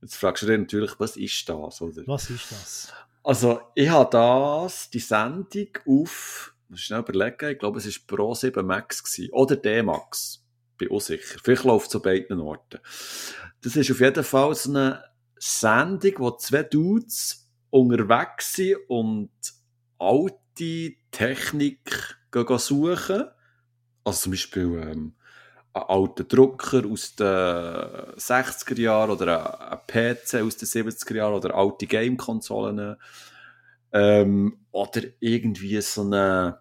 Jetzt fragst du dir natürlich, was ist das, oder? Was ist das? Also, ich habe die Sendung auf, muss ich schnell überlegen, ich glaube, es war Pro 7 Max gewesen, oder D-Max, bin unsicher. Vielleicht läuft es zu beiden Orten. Das ist auf jeden Fall so eine Sendung, wo 2 Dudes unterwegs sind und alte Technik suchen. Also zum Beispiel einen alten Drucker aus den 60er Jahren oder einen PC aus den 70er Jahren oder alte Game-Konsolen oder irgendwie so eine,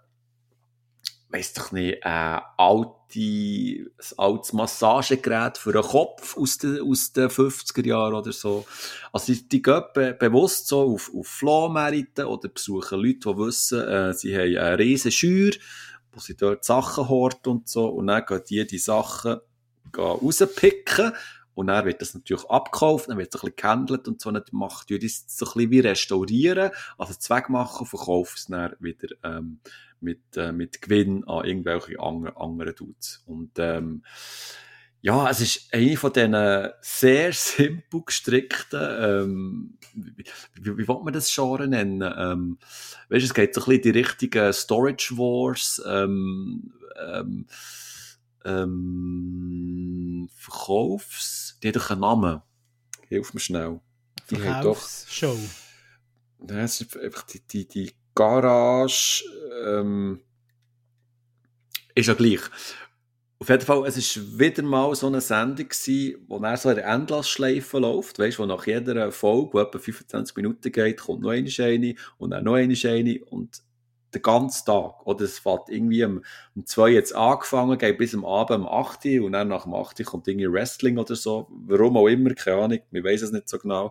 weiss doch nicht, ein altes Massagegerät für einen Kopf aus den 50er Jahren oder so. Also die gehen bewusst so auf Flohmärkte oder besuchen Leute, die wissen, sie haben eine riesen Scheuer, wo sie dort Sachen horten und so. Und dann gehen die Sachen rauspicken. Und dann wird das natürlich abgekauft, dann wird es ein bisschen gehandelt und so. Dann macht die das so ein bisschen wie restaurieren. Also Zweck machen, verkaufen es dann wieder mit Gewinn an irgendwelche anderen Dudes. Und ja, es ist eine von diesen sehr simpel gestrickten, wie will man das Genre nennen? Weißt, es geht so ein bisschen in die richtigen Storage Wars, Verkaufs... Die hat doch einen Namen. Hilf mir schnell. Die Verkaufsshow. Das ist einfach die Garage... ist ja gleich. Auf jeden Fall, es war wieder mal so eine Sendung, die dann so in der Endlosschleife läuft, weißt, wo nach jeder Folge, die etwa 25 Minuten geht, kommt noch eine und dann noch eine. Und den ganzen Tag. Oder es fährt irgendwie um 2 jetzt angefangen, geht bis am Abend um 8 Uhr und dann nach dem 8 Uhr kommt irgendwie Wrestling oder so. Warum auch immer, keine Ahnung, wir wissen es nicht so genau.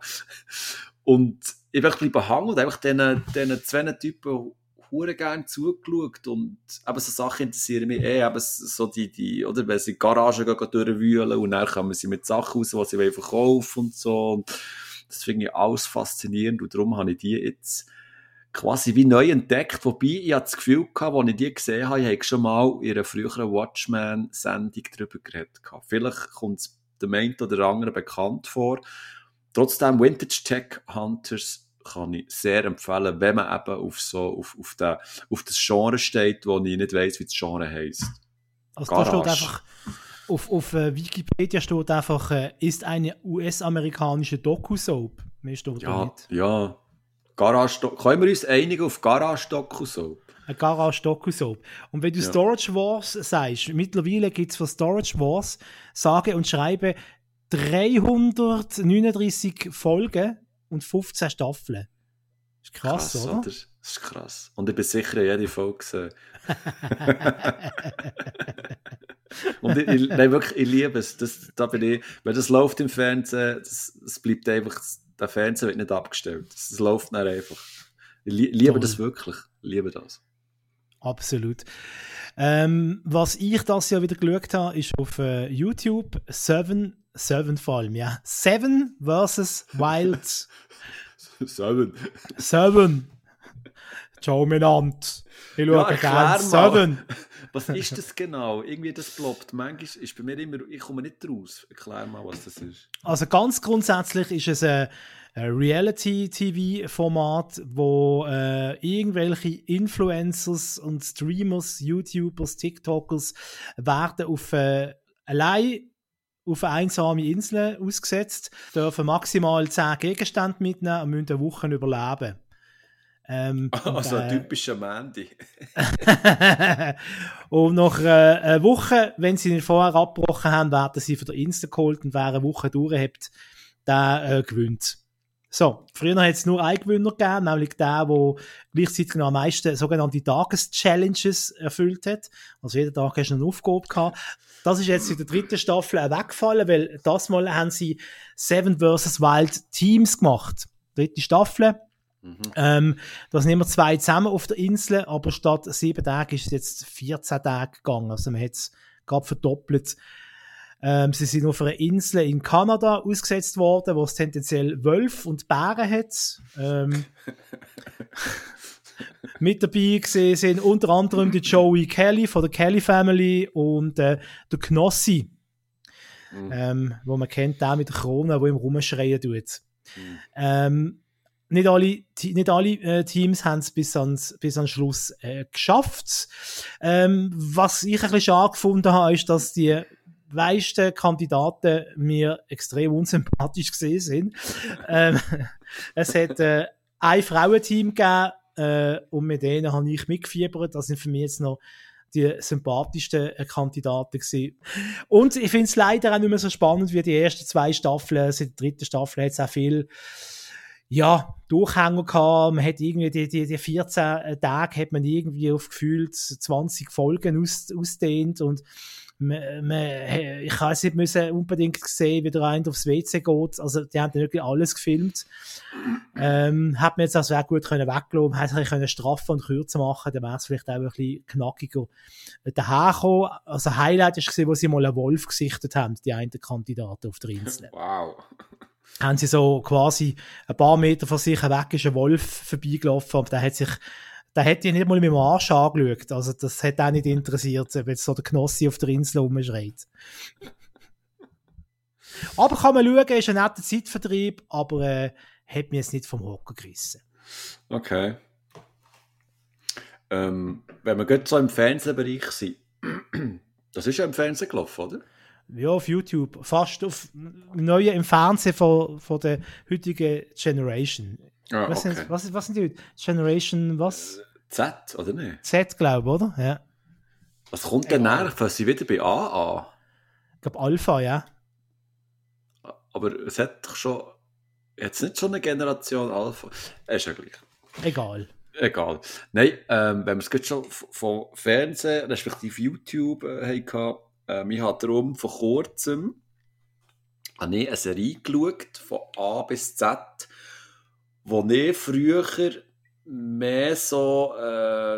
Und ich bleibe hängen und einfach diesen zwei Typen sehr gerne zugeschaut und eben so Sachen interessieren mich eben so die oder wenn sie in die Garage gehen, durchwühlen und dann kommen sie mit Sachen raus, die sie verkaufen und so. Und das finde ich alles faszinierend und darum habe ich die jetzt quasi wie neu entdeckt, wobei ich das Gefühl hatte, als ich die gesehen habe, ich habe schon mal in einer früheren Watchmen-Sendung darüber geredet. Vielleicht kommt es dem einen oder anderen bekannt vor. Trotzdem, Vintage Tech Hunters kann ich sehr empfehlen, wenn man eben auf das Genre steht, wo ich nicht weiss, wie das Genre heisst. Also da steht einfach, auf Wikipedia steht einfach, ist eine US-amerikanische Doku-Soap. Mehr steht da nicht. Ja, können wir uns einigen auf Garage-Doku-Soap? Eine Garage-Doku-Soap. Und wenn du Storage Wars sagst, mittlerweile gibt es für Storage Wars sage und schreibe 339 Folgen und 15 Staffeln. Das ist krass, oder? Das ist krass. Und ich bin sicher, jede Folge gesehen. Und nein, wirklich, ich liebe es. Da bin ich, wenn das läuft im Fernsehen, es bleibt einfach, der Fernseher wird nicht abgestellt. Es läuft dann einfach. Ich liebe das wirklich. Ich liebe das. Absolut. Was ich das Jahr wieder geschaut habe, ist auf YouTube Seven vor allem, ja. Seven vs. Wild. Seven. Ciao, mein Amt. Ich schaue gerne Seven. Was ist das genau? Irgendwie das ploppt. Manchmal ist bei mir immer, ich komme nicht raus. Erklär mal, was das ist. Also ganz grundsätzlich ist es ein Reality-TV-Format, wo irgendwelche Influencers und Streamers, YouTubers, TikTokers werden auf allein auf eine einsame Insel ausgesetzt, dürfen maximal 10 Gegenstände mitnehmen und müssen eine Woche überleben. Also ein typischer Mandy. Und nach einer Woche, wenn sie nicht vorher abgebrochen haben, werden sie von der Insel geholt und wer eine Woche durchhebt, der gewinnt. So, früher hat es nur einen Gewinner gegeben, nämlich der gleichzeitig noch am meisten sogenannte Tageschallenges erfüllt hat. Also jeden Tag hast du eine Aufgabe gehabt. Das ist jetzt in der 3. Staffel auch weggefallen, weil das Mal haben sie Seven vs. Wild Teams gemacht. 3. Staffel. Mhm. Da sind immer 2 zusammen auf der Insel, aber statt 7 Tage ist es jetzt 14 Tage gegangen. Also man hat es gerade verdoppelt. Sie sind auf einer Insel in Kanada ausgesetzt worden, wo es tendenziell Wölfe und Bären hat. Mit dabei gesehen sind unter anderem die Joey Kelly von der Kelly Family und der Knossi, wo man kennt, der mit der Krone, der ihm rumschreien tut. Mhm. Nicht alle Teams haben es bis an Schluss geschafft. Was ich ein bisschen schade gefunden habe, ist, dass die meisten Kandidaten mir extrem unsympathisch gesehen sind. Es hat ein Frauenteam gegeben und mit denen habe ich mitgefiebert. Das sind für mich jetzt noch die sympathischsten Kandidaten gewesen. Und ich finde es leider auch nicht mehr so spannend wie die ersten 2 Staffeln. Seit der 3. Staffel hat es auch viel Durchhänger gehabt. Man hat irgendwie die 14 Tage hat man irgendwie auf gefühlt 20 Folgen ausdehnt und ich kann es nicht unbedingt sehen, wie der eine aufs WC geht. Also, die haben dann wirklich alles gefilmt. Hat man jetzt also auch gut weglassen, hat sich straffen und kürzer machen können, dann wäre es vielleicht auch ein bisschen knackiger dahergekommen. Also, Highlight war, wo sie mal einen Wolf gesichtet haben, die einen Kandidaten auf der Insel. Wow. Haben sie so quasi ein paar Meter von sich weg ist ein Wolf vorbeigelaufen und der hat sich. Da hätte ich nicht mal mit dem Arsch angeschaut. Also, das hätte auch nicht interessiert, wenn jetzt so der Knossi auf der Insel rumschreit. Aber kann man schauen, ist ein netter Zeitvertrieb, aber hat mich jetzt nicht vom Hocker gerissen. Okay. Wenn wir gerade so im Fernsehbereich sind, das ist ja im Fernsehen gelaufen, oder? Ja, auf YouTube. Fast auf neue im Fernsehen von der heutigen Generation. Ah, was, okay. Was sind die Generation was? Z, oder nicht? Z, glaube ich, oder? Ja. Was kommt denn nach? Fangen sie wieder bei A an? Ich glaube Alpha, ja. Aber es hat doch schon. Jetzt nicht schon eine Generation Alpha. Ist ja gleich. Egal. Egal. Nein, wenn wir es gerade schon von Fernsehen, respektive YouTube hatten, ich habe darum vor kurzem eine Serie geschaut, von A bis Z, wo ich früher mehr so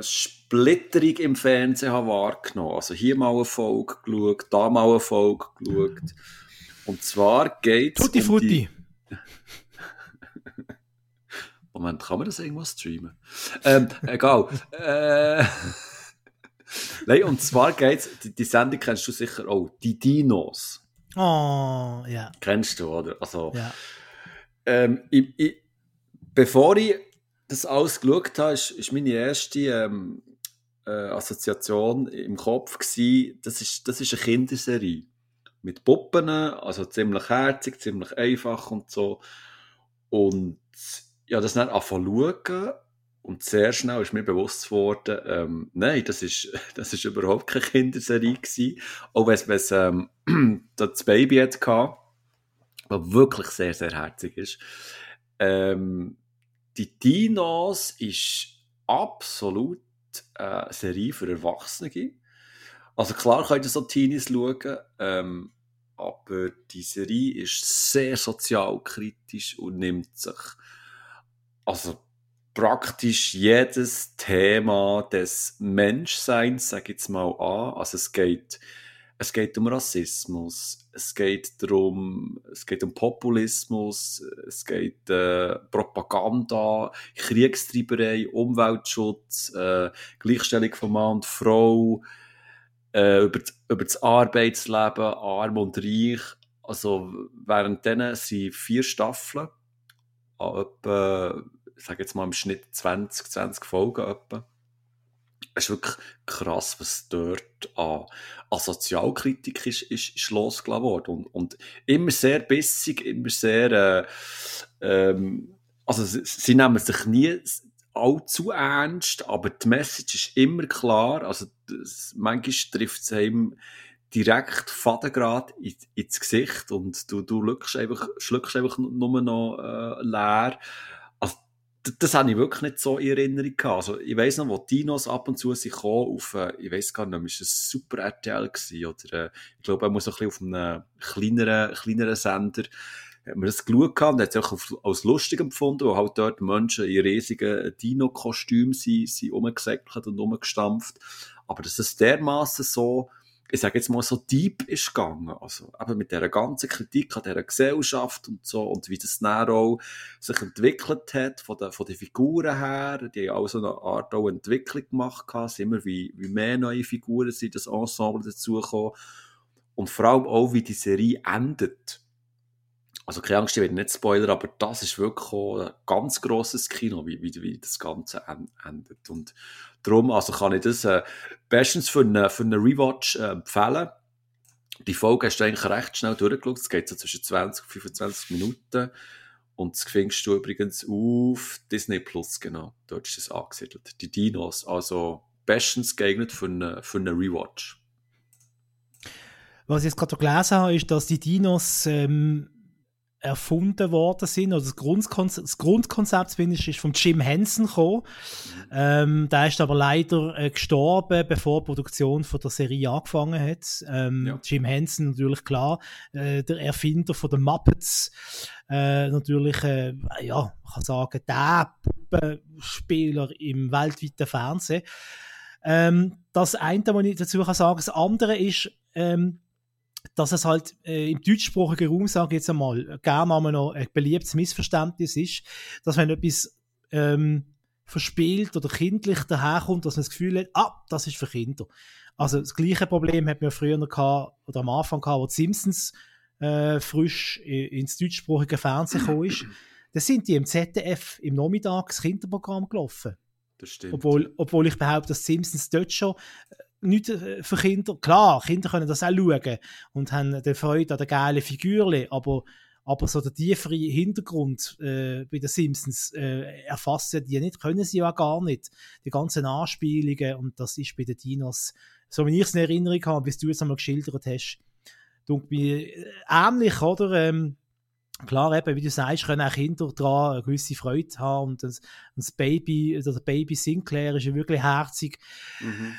Splitterung im Fernsehen habe wahrgenommen. Also hier mal eine Folge geschaut, da mal eine Folge geschaut. Und zwar geht es um die... Moment, kann man das irgendwo streamen? Egal. Nein, und zwar geht's, die Sendung kennst du sicher auch, die Dinos. Oh, ja. Yeah. Kennst du, oder? Also, yeah. Bevor ich das alles geschaut habe, ist meine erste Assoziation im Kopf gewesen, das ist eine Kinderserie. Mit Puppen, also ziemlich herzig, ziemlich einfach und so. Und ja, das dann anfangen schauen und sehr schnell ist mir bewusst geworden, nein, das ist überhaupt keine Kinderserie gewesen. Auch wenn es das Baby hatte, was wirklich sehr, sehr herzig ist. Die Dinos ist absolut eine Serie für Erwachsene. Also klar könnt ihr so Teenies schauen, aber die Serie ist sehr sozialkritisch und nimmt sich also praktisch jedes Thema des Menschseins, sage ich jetzt mal, an. Also es geht um Rassismus, es geht um Populismus, es geht Propaganda, Kriegstreiberei, Umweltschutz, Gleichstellung von Mann und Frau, über das Arbeitsleben, arm und reich. Also während denen sind 4 Staffeln, etwa, ich sage jetzt mal im Schnitt 20 Folgen etwa. Es ist wirklich krass, was dort an Sozialkritik ist losgelassen worden. Und immer sehr bissig, immer sehr... also sie nehmen sich nie allzu ernst, aber die Message ist immer klar. Also manchmal trifft es einem direkt Fadengrad ins Gesicht und du schluckst einfach nur noch leer. Also, das habe ich wirklich nicht so in Erinnerung gehabt. Also, ich weiss noch, wo die Dinos ab und zu kamen, auf, ich weiss gar nicht, ist es Super RTL gewesen, oder ich glaube, er muss noch ein bisschen auf einem kleineren Sender, hat man das geschaut und hat es auch als lustig empfunden, weil halt dort Menschen in riesigen Dino-Kostümen sind rumgesäckelt und rumgestampft. Aber dass es dermassen so, ich sage jetzt mal, so deep ist gegangen. Also eben mit dieser ganzen Kritik an dieser Gesellschaft und so und wie das dann auch sich entwickelt hat von den Figuren her. Die haben auch so eine Art auch Entwicklung gemacht. Es sind immer wie mehr neue Figuren sind das Ensemble dazugekommen. Und vor allem auch, wie die Serie endet. Also keine Angst, ich werde nicht spoilern, aber das ist wirklich ein ganz grosses Kino, wie das Ganze endet. Und darum also kann ich das bestens für eine Rewatch empfehlen. Die Folge hast du eigentlich recht schnell durchgeschaut. Es geht so zwischen 20 und 25 Minuten. Und das findest du übrigens auf Disney Plus, genau. Dort ist es angesiedelt. Die Dinos, also bestens geeignet für eine Rewatch. Was ich jetzt gerade gelesen habe, ist, dass die Dinos... erfunden worden sind, oder das Grundkonzept zumindest ist von Jim Henson gekommen. Der ist aber leider gestorben, bevor die Produktion von der Serie angefangen hat. Ja. Jim Henson natürlich klar, der Erfinder von den Muppets, natürlich, ja, man kann sagen, der Puppenspieler im weltweiten Fernsehen. Das eine, was ich dazu kann sagen, das andere ist, dass es halt im deutschsprachigen Raum, sage ich jetzt einmal, gerne einmal noch ein beliebtes Missverständnis ist, dass wenn etwas verspielt oder kindlich daherkommt, dass man das Gefühl hat, das ist für Kinder. Also das gleiche Problem hat man früher gehabt, oder am Anfang gehabt, wo die Simpsons frisch ins deutschsprachige Fernsehen gekommen ist. Da sind die im ZDF im Nachmittag das Kinderprogramm gelaufen. Das stimmt. Obwohl ich behaupte, dass Simpsons dort schon... nicht für Kinder. Klar, Kinder können das auch schauen und haben die Freude an den geilen Figuren, aber so der tiefere Hintergrund bei den Simpsons erfassen die nicht, können sie ja gar nicht. Die ganzen Anspielungen, und das ist bei den Dinos, so wie ich es in Erinnerung habe, bis du es einmal geschildert hast, denke ich, ähnlich, oder? Klar, eben, wie du sagst, können auch Kinder daran eine gewisse Freude haben. Und das Baby, also der Baby Sinclair ist ja wirklich herzig. Mhm.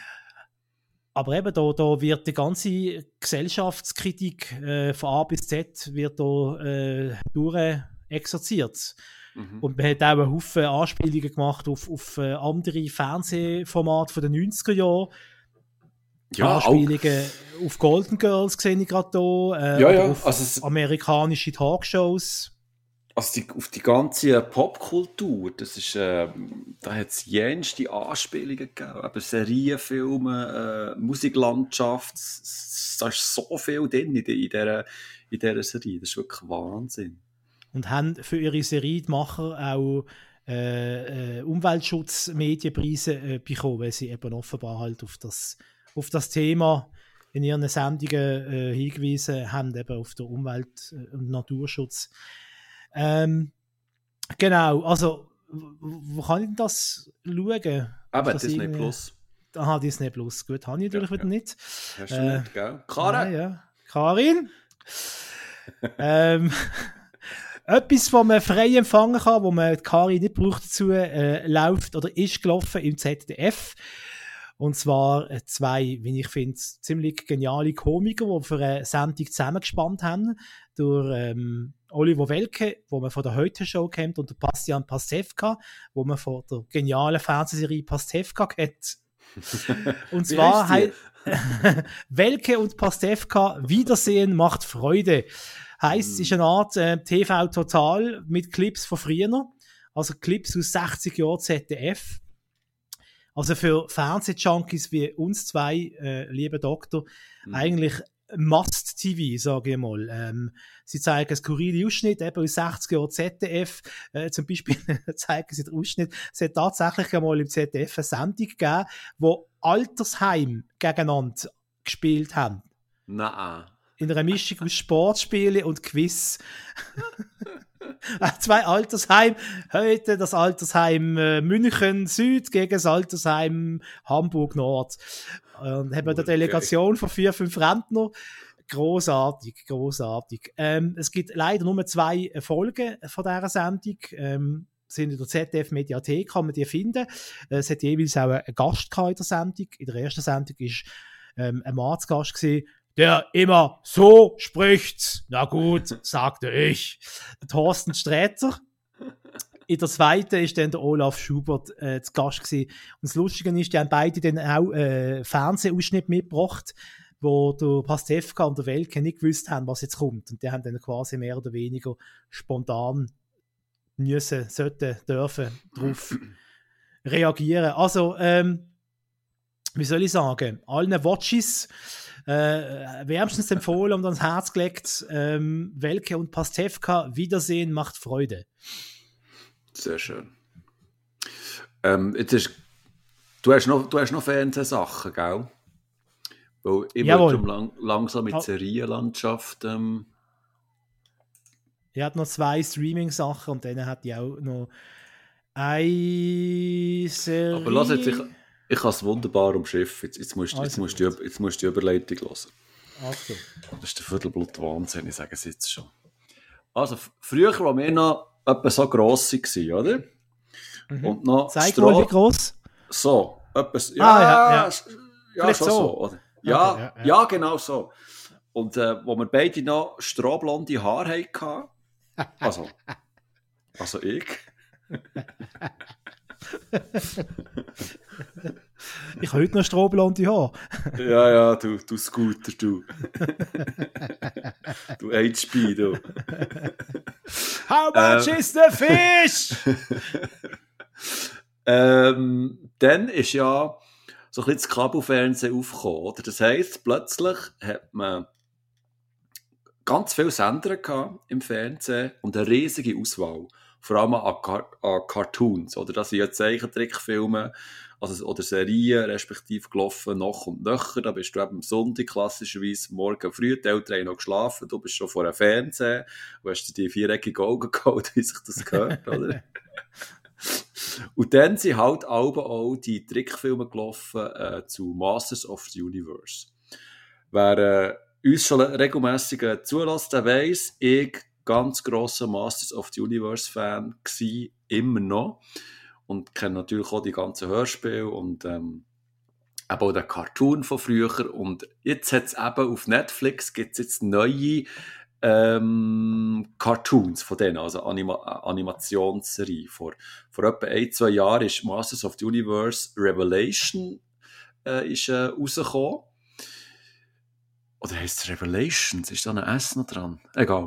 Aber eben, da wird die ganze Gesellschaftskritik von A bis Z wird da, durchexerziert. Mhm. Und man hat auch einen Haufen Anspielungen gemacht auf andere Fernsehformate von den 90er Jahren. Ja, Anspielungen auch auf Golden Girls sehe ich gerade hier, auf amerikanische Talkshows. Also auf die ganze Popkultur, das ist, da hat es jenste Anspielungen gegeben, aber Serien, Filme, Musiklandschaft, da ist so viel drin in dieser Serie, das ist wirklich Wahnsinn. Und haben für ihre Serie die Macher auch Umweltschutz-Medienpreise bekommen, weil sie eben offenbar halt auf das Thema in ihren Sendungen hingewiesen haben, eben auf den Umwelt- und Naturschutz. Genau, also wo kann ich das schauen? Aber Disney Plus. Aha, Disney Plus, gut, habe ich natürlich wieder nicht. Hast du nicht, gell? Karin! Ja. Karin! Etwas, das man frei empfangen kann, wo man die Karin nicht braucht dazu, läuft oder ist gelaufen im ZDF. Und zwar zwei, wie ich finde, ziemlich geniale Komiker, die für eine Sendung zusammengespannt haben. Durch Oliver Welke, wo man von der Heute-Show kennt, und Bastian Pastewka, wo man von der genialen Fernsehserie Pastewka kennt. Und zwar Welke und Pastewka, Wiedersehen macht Freude. Heisst, es ist eine Art TV-Total mit Clips von früher, also Clips aus 60 Jahren ZDF. Also für Fernsehjunkies wie uns zwei, lieber Doktor, eigentlich Must-TV, sage ich mal. Sie zeigen einen skurrilen Ausschnitt, eben aus 60 Jahren ZDF. Zum Beispiel zeigen sie den Ausschnitt. Es hat tatsächlich einmal im ZDF eine Sendung gegeben, wo Altersheim gegeneinander gespielt haben. Nein. In einer Mischung aus Sportspielen und Quiz. Zwei Altersheime. Heute das Altersheim München Süd gegen das Altersheim Hamburg Nord. Und haben wir eine Delegation von 4-5 Rentner. Grossartig. Es gibt leider nur 2 Folgen von dieser Sendung. Sind in der ZDF-Mediathek, kann man die finden. Es hat jeweils auch einen Gast in der Sendung. In der ersten Sendung war ein Mann zu Gast, der immer so spricht. Na gut, sagte ich. Thorsten Sträter. In der zweiten war dann der Olaf Schubert zu Gast gewesen. Und das Lustige ist, die haben beide dann auch einen Fernsehausschnitt mitgebracht, wo der Pastewka und der Welke nicht gewusst haben, was jetzt kommt. Und die haben dann quasi mehr oder weniger spontan dürfen darauf reagieren. Also, wie soll ich sagen, allen Watches wärmstens empfohlen und ans Herz gelegt. Welke und Pastewka, Wiedersehen macht Freude. Sehr schön. Jetzt ist, du hast noch Fernsehsachen, gell? Weil ich würde langsam mit Serienlandschaft... Ich hatte noch 2 Streaming-Sachen und dann hatte ich auch noch eine Serie... Aber lass jetzt... Ich kann es wunderbar umschiffen. Jetzt musst du die Überleitung hören. Also. Das ist der Viertelblut Wahnsinn, ich sage es jetzt schon. Also, früher waren wir noch etwa so gross, oder? Mhm. Und noch zeig mal, wie gross. So, etwa so. Ja, schon so. Oder? Ja, okay, ja, genau so. Und wo wir beide noch strohblonde Haare hatten. Also ich. Ich habe heute noch strohblonde Haare. Ja, du Scooter, du. Du HP, du. How much is the fish? Dann ist ja so ein bisschen das Kabelfernsehen aufgekommen. Oder? Das heisst, plötzlich hat man ganz viele Sender gehabt im Fernsehen und eine riesige Auswahl. Vor allem an Cartoons, oder? Das sind ja Zeichentrickfilme, also, oder Serien, respektive gelaufen nach und nöcher. Da bist du eben am Sonntag klassischerweise morgen früh, die Eltern haben noch geschlafen, du bist schon vor einem Fernseher, du hast dir die viereckigen Augen geholt, wie sich das gehört, oder? Und dann sind halt auch die Trickfilme gelaufen zu Masters of the Universe. Wer uns schon regelmässig zulässt, der weiss, ich ganz grosser Masters of the Universe-Fan gewesen, immer noch. Und kenne natürlich auch die ganzen Hörspiele und aber auch den Cartoon von früher. Und jetzt hat es eben auf Netflix gibt's jetzt neue Cartoons von denen, also Animationsserie. Vor etwa 1-2 Jahren ist Masters of the Universe Revelation rausgekommen. Oder heisst es Revelations? Ist da ein S noch dran? Egal.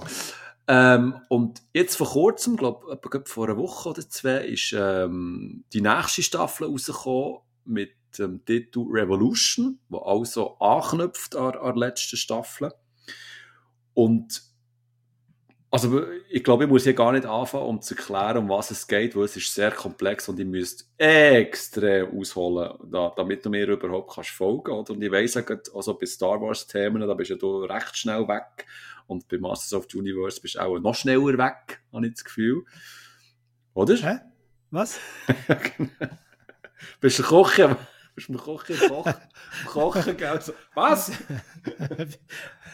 Und jetzt vor kurzem, glaube ich, vor einer Woche oder zwei, ist die nächste Staffel rausgekommen mit dem Titel Revolution, die also anknüpft an der letzten Staffel. Und also, ich glaube, ich muss hier gar nicht anfangen, um zu erklären, um was es geht, weil es ist sehr komplex und ich müsste extrem ausholen, damit du mir überhaupt kannst folgen kannst. Und ich weiss ja gerade, also bei Star Wars-Themen, da bist du ja recht schnell weg. Und bei Masters of the Universe bist du auch noch schneller weg, habe ich das Gefühl. Oder? Hä? Was? Bist du Kochen? Bist du Kochen, gell? Was?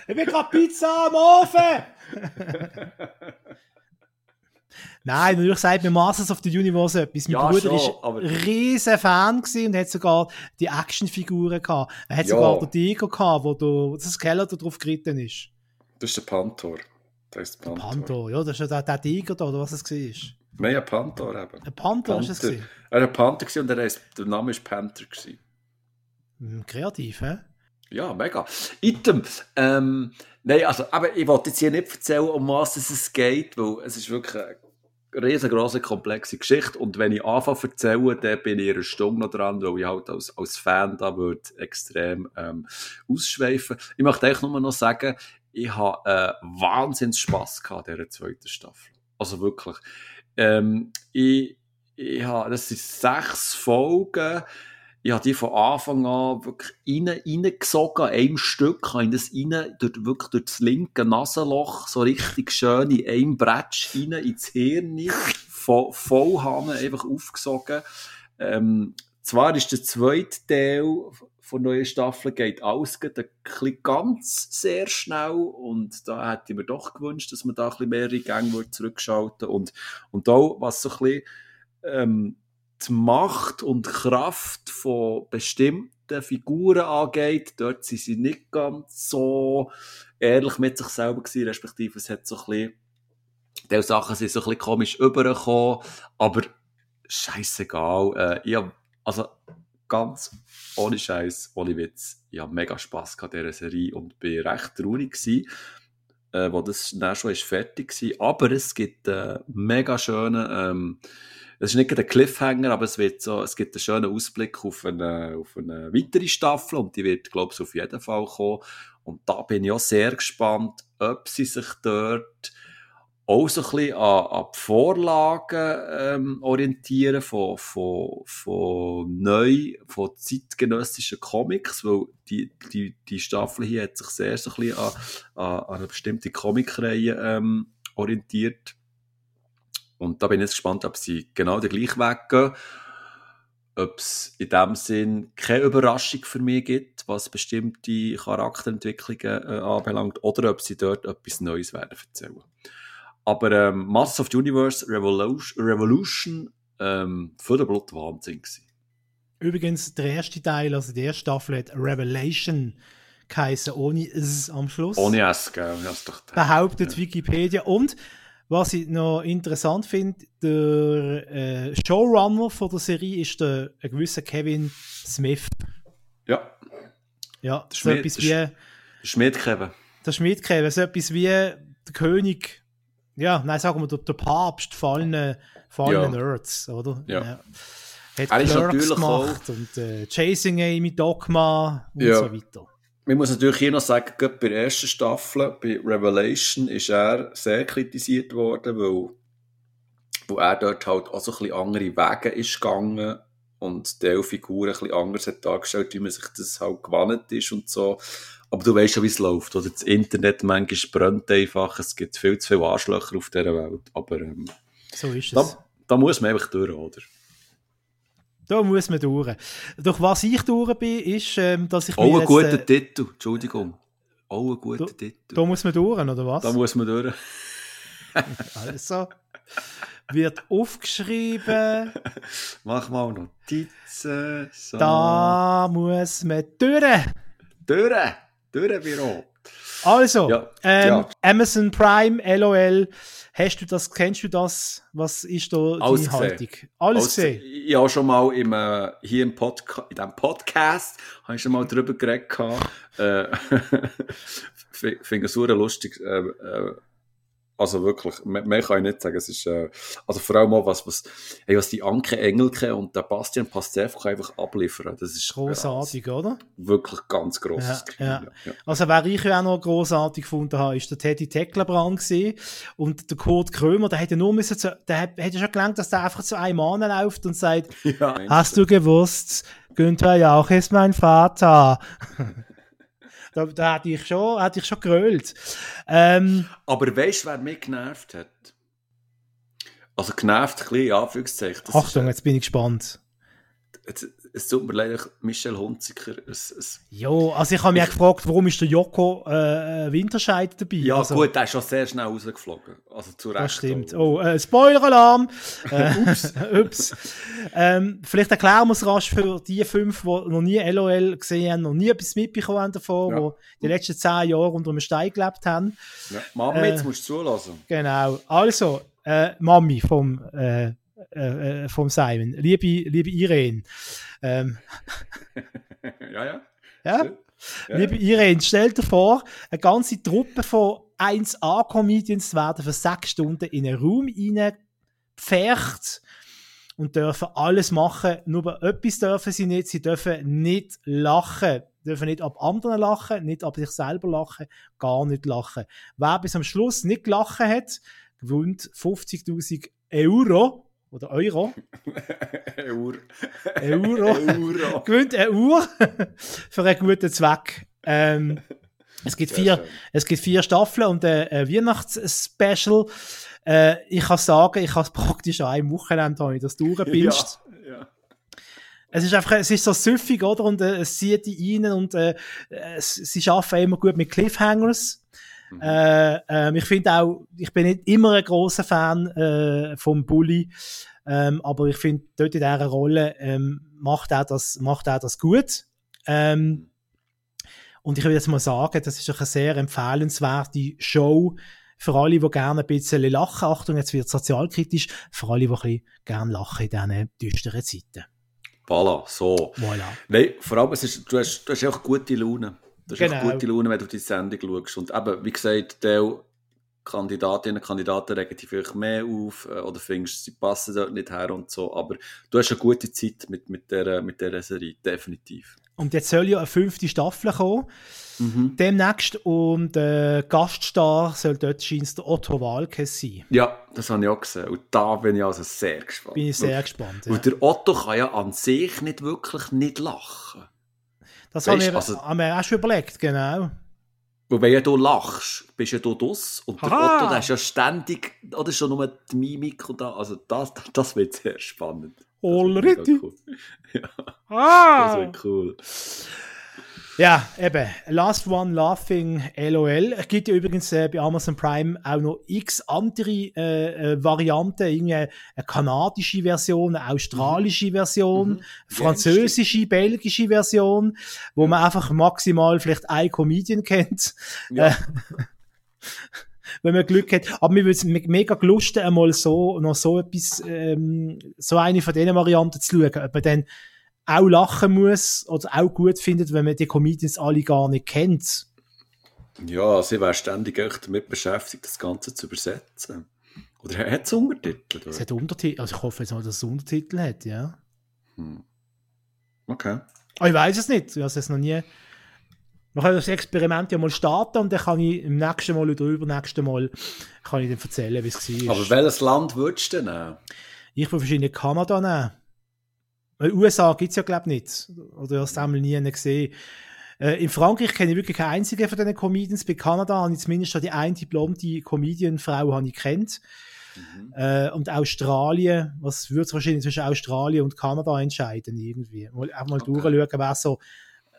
Ich will gerade Pizza am Ofen! Nein, natürlich sagt mir Masters of the Universe etwas. Mein Bruder war ein riesen Fan und hat sogar die Actionfiguren gehabt. Er hat sogar den Tiger gehabt, wo das Keller drauf geritten ist. Das ist der Panther. Der Panther, ja, das ist ja der Tiger da, oder was es war. Nein, ein Panther eben. Ein Panther war es. Er war ein Panther und der Name war Panther. Kreativ, hä? Ja, mega. Item. Nein, also, aber ich wollte jetzt hier nicht erzählen, um was es geht, weil es ist wirklich eine riesengroße, komplexe Geschichte. Und wenn ich anfange zu erzählen, dann bin ich eine Stunde noch dran, weil ich halt als Fan da würde extrem ausschweifen. Ich möchte eigentlich nur noch sagen, ich habe wahnsinns Spass gehabt in dieser zweiten Staffel. Also wirklich. Das sind 6 Folgen. Ich habe die von Anfang an wirklich reingesogen, einem Stück, habe ich das rein, wirklich durch das linke Nasenloch, so richtig schön in einem Bretsch rein, ins Hirn, voll Hanne, einfach aufgesogen. Zwar ist der zweite Teil von neuen Staffeln, geht alles ganz sehr schnell und da hätte ich mir doch gewünscht, dass man da ein bisschen mehrere Gänge zurückschalten würde. Und auch, was so ein bisschen... die Macht und Kraft von bestimmten Figuren angeht, dort sind sie nicht ganz so ehrlich mit sich selber gewesen, respektive es hat so ein bisschen, die Sachen sind so ein bisschen komisch rübergekommen, aber scheissegal, also ganz ohne Scheiß, ohne Witz, ich habe mega Spass gehabt in dieser Serie und bin recht traurig gewesen, wo das dann schon ist fertig war, aber es gibt mega schöne es ist nicht ein Cliffhanger, aber es gibt einen schönen Ausblick auf eine weitere Staffel und die wird, glaube ich, auf jeden Fall kommen. Und da bin ich auch sehr gespannt, ob sie sich dort auch so ein bisschen an die Vorlagen orientieren von zeitgenössischen Comics, weil die Staffel hier hat sich sehr so ein bisschen an eine bestimmte Comicreihe orientiert. Und da bin ich jetzt gespannt, ob sie genau den gleichen Weg gehen, ob es in dem Sinn keine Überraschung für mich gibt, was bestimmte Charakterentwicklungen anbelangt, oder ob sie dort etwas Neues werden erzählen. Aber Masters of the Universe Revolution für den Blut Wahnsinn gewesen. Übrigens, der erste Teil, also die erste Staffel, hat Revelation geheissen, ohne S am Schluss. Ohne S, gell? Behauptet ja. Wikipedia. Und was ich noch interessant finde, der Showrunner von der Serie ist ein gewisser Kevin Smith. Ja, das ist etwas wie... Der Schmied Kevin. So etwas wie der König, ja, nein, sagen wir der Papst fallen Nerds, oder? Ja. Er hat Clerks gemacht und Chasing Amy, Dogma und so weiter. Man muss natürlich hier noch sagen, gerade bei der ersten Staffel, bei Revelation, ist er sehr kritisiert worden, weil er dort halt auch so ein bisschen andere Wege ist gegangen und die Figuren ein bisschen anders hat dargestellt, wie man sich das halt gewandt ist und so. Aber du weißt ja, wie es läuft, oder? Das Internet manchmal brennt einfach, es gibt viel zu viele Arschlöcher auf dieser Welt, aber so ist es. Da muss man einfach durch, oder? Da muss man durch. Doch was ich durch bin, ist, dass ich mir jetzt... Oh, ein guter Titel. Entschuldigung. Oh, ein guter Titel. Da muss man durch, oder was? Da muss man durch. Also, wird aufgeschrieben. Mach mal Notizen. So. Da muss man durch. Durch Büro. Also, ja, ja. Amazon Prime, LOL, kennst du das? Was ist da deine Haltung? Alles gesehen? Ja, schon mal hier im in diesem Podcast habe ich schon mal darüber geredet. Finde es super lustig. Also wirklich, mehr kann ich nicht sagen. Es ist, also vor allem auch, was die Anke Engelke und der Bastian Pastewka einfach abliefern. Das ist grossartig, oder? Wirklich ganz grosses Gefühl. Ja, ja. Ja. Also wer ich ja auch noch grossartig gefunden habe, ist der Teddy Tecklebrand gewesen. Und der Kurt Krömer, der hätte hätte schon gelangt, dass der einfach zu einem Mann läuft und sagt, ja, hast du gewusst, Günther Jauch ist mein Vater. Da hätte ich schon gerölt. Aber weißt du, wer mich genervt hat? Also genervt, ein bisschen, Anführungszeichen. Achtung, jetzt bin ich gespannt. Es tut mir leid, Michel Hunziker. Ja, also ich habe mich gefragt, warum ist der Joko Winterscheid dabei? Ja also, gut, der ist schon sehr schnell rausgeflogen. Also zu Recht. Das stimmt. Auch. Oh, Spoiler-Alarm! Ups. Vielleicht erklären wir es rasch für die 5, die noch nie LOL gesehen haben, noch nie etwas mitbekommen haben davon, ja, die letzten 10 Jahre unter einem Stein gelebt haben. Ja. Mami, jetzt musst du zulassen. Genau. Also, Mami vom Simon. Liebe Irene. Ja. Liebe Irene, stell dir vor, eine ganze Truppe von 1A-Comedians werden für 6 Stunden in einen Raum reingepfercht und dürfen alles machen. Nur etwas dürfen sie nicht. Sie dürfen nicht lachen. Sie dürfen nicht ab anderen lachen, nicht ab sich selber lachen, gar nicht lachen. Wer bis am Schluss nicht gelachen hat, gewinnt 50'000 Euro. Oder Euro. Euro. Gewinnt eine Uhr für einen guten Zweck. Es gibt 4 Staffeln und ein Weihnachtsspecial. Ich kann sagen, ich habe es praktisch an einem Wochenende, habe ich das durchgepinscht. Ja. Es ist so süffig, oder? Und es zieht die rein und sie arbeiten immer gut mit Cliffhangers. Mhm. Ich finde auch, ich bin nicht immer ein grosser Fan vom Bulli, aber ich finde, dort in dieser Rolle macht er das gut. Und ich will jetzt mal sagen, das ist eine sehr empfehlenswerte Show für alle, die gerne ein bisschen lachen. Achtung, jetzt wird es sozialkritisch, für alle, die ein bisschen gerne lachen in diesen düsteren Zeiten. Voilà, so. Voilà. Nein, vor allem, du hast auch gute Laune. Das ist eine gute Laune, wenn du die Sendung schaust. Und eben, wie gesagt, die Kandidatinnen und Kandidaten regen dich vielleicht mehr auf oder findest, sie passen dort nicht her und so. Aber du hast eine gute Zeit mit dieser Serie, definitiv. Und jetzt soll ja eine 5. Staffel kommen. Mhm. Demnächst. Und der Gaststar soll dort scheinbar der Otto Walke sein. Ja, das habe ich auch gesehen. Und da bin ich also sehr gespannt. Ja. Und der Otto kann ja an sich nicht wirklich nicht lachen. Das haben wir auch schon überlegt, genau. Wenn ja du lachst, bist ja du draus. Und der Otto, der ist ja ständig, oder schon nur die Mimik und da. Also das wird sehr spannend. Alrighty. Cool. Ja. Das wird cool. Ja, eben. Last One Laughing, LOL. Es gibt ja übrigens bei Amazon Prime auch noch x andere Varianten. Irgendwie eine kanadische Version, eine australische Version, französische, belgische Version, wo man einfach maximal vielleicht einen Comedian kennt. Ja. Wenn man Glück hat. Aber mir würde es mega gelusten, einmal so eine von diesen Varianten zu schauen. Ob man dann auch lachen muss oder auch gut findet, wenn man die Comedians alle gar nicht kennt. Ja, sie wäre ständig echt damit beschäftigt, das Ganze zu übersetzen. Oder hat es Untertitel? Oder? Es hat Untertitel, also ich hoffe jetzt mal, dass es Untertitel hat, ja. Okay. Oh, ich weiß es nicht, ich habe es noch nie... Wir können das Experiment ja mal starten und dann kann ich im nächsten Mal oder übernächsten Mal kann ich dann erzählen, wie es war. Aber welches Land würdest du denn nehmen? Ich würde wahrscheinlich Kanada nehmen. Weil USA gibt es ja, glaube ich, nicht. Oder hast du einmal nie einen gesehen. In Frankreich kenne ich wirklich keinen einzigen von diesen Comedians. Bei Kanada habe ich zumindest schon die eine blonde Comedian-Frau kennt. Und Australien, was würde es wahrscheinlich zwischen Australien und Kanada entscheiden? Irgendwie. Einfach mal durchschauen,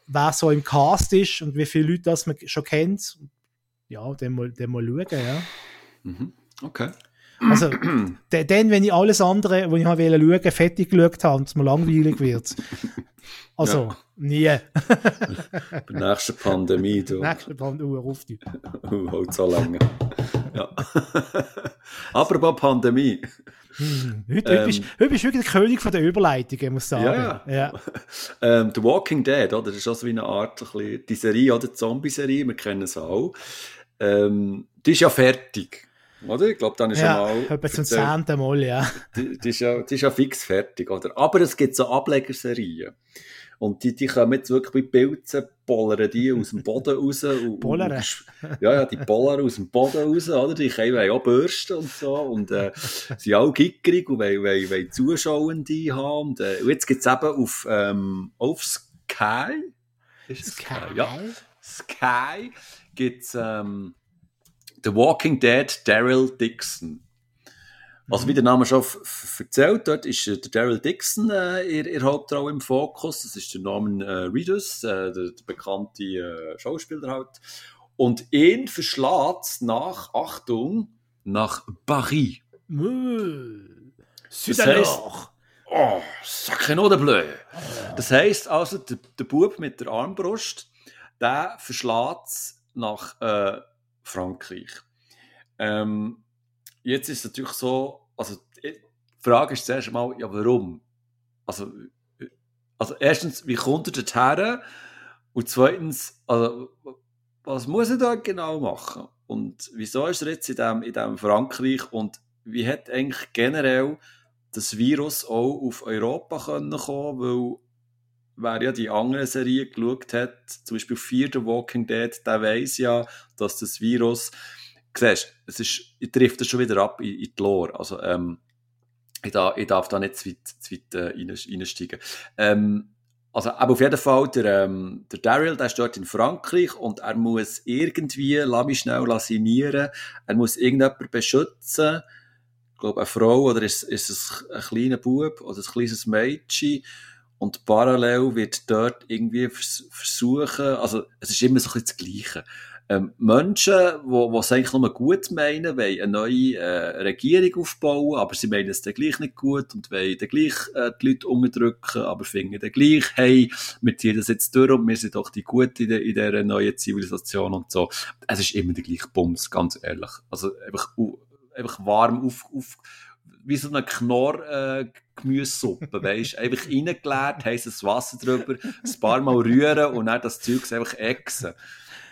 wer so im Cast ist und wie viele Leute das man schon kennt. Ja, dann mal schauen. Ja. Mhm. Okay. Also, dann, wenn ich alles andere, was ich schauen wollte, fertig geschaut habe und es mir langweilig wird. Also, ja. Nie. Bei der nächsten Pandemie. Bei der nächsten Pandemie, ruf dich. Halt so lange. Ja. Apropos Pandemie. Heute bist du wirklich der König von der Überleitung, muss ich sagen. Ja. The Walking Dead, oder? Das ist also wie eine Art, die Serie, oder? Die Zombie-Serie, wir kennen sie auch. Die ist ja fertig. Oder? Ich glaube, dann ist ja mal. Etwa zum 10. Mal, ja. Die ist ja fix fertig, oder? Aber es gibt so Ablegerserien. Und die kommen jetzt wirklich mit Pilzen, pollern die aus dem Boden raus. Pollern? Ja, die pollern aus dem Boden raus, oder? Die wollen auch Bürsten und so. Und sind auch gickerig und wollen Zuschauende haben. Und jetzt gibt es eben auf Sky. Ist es Sky? Ja. Sky gibt es The Walking Dead, Daryl Dixon. Also wie der Name schon erzählt, dort ist der Daryl Dixon in Hauptrolle im Fokus. Das ist der Norman Reedus, der bekannte Schauspieler halt. Und ihn verschlägt nach, Achtung, nach Paris. Das heisst, sacré nom de bleu. Das heisst also, der Bub mit der Armbrust, der verschlägt nach Frankreich. Jetzt ist es natürlich so, also die Frage ist zuerst mal, ja warum? Also erstens, wie kommt er dorthin? Und zweitens, also, was muss er da genau machen? Und wieso ist er jetzt in dem Frankreich? Und wie hat eigentlich generell das Virus auch auf Europa kommen können? Weil wer ja die anderen Serien geschaut hat, zum Beispiel 4 The Walking Dead, der weiss ja, dass das Virus... Siehst du, ich trifft das schon wieder ab in die Lore. Also, ich darf da nicht zu weit reinsteigen. Also, aber auf jeden Fall, der Daryl, der ist dort in Frankreich und er muss irgendwie, lass mich schnell lassinieren, er muss irgendjemanden beschützen. Ich glaube, eine Frau oder ist es ein kleiner Bub oder ein kleines Mädchen. Und parallel wird dort irgendwie versuchen, also, es ist immer so ein bisschen das Gleiche. Menschen, die es eigentlich nur gut meinen, wollen eine neue Regierung aufbauen, aber sie meinen es dann gleich nicht gut und wollen dann gleich die Leute unterdrücken, aber finden dann gleich, hey, wir ziehen das jetzt durch und wir sind doch die Guten in dieser neuen Zivilisation und so. Es ist immer der gleiche Bums, ganz ehrlich. Also einfach warm auf wie so eine Knorr-Gemüsesuppe, weisst. Einfach reingeleert, heisses Wasser drüber, ein paar Mal rühren und dann das Zeug einfach ächsen.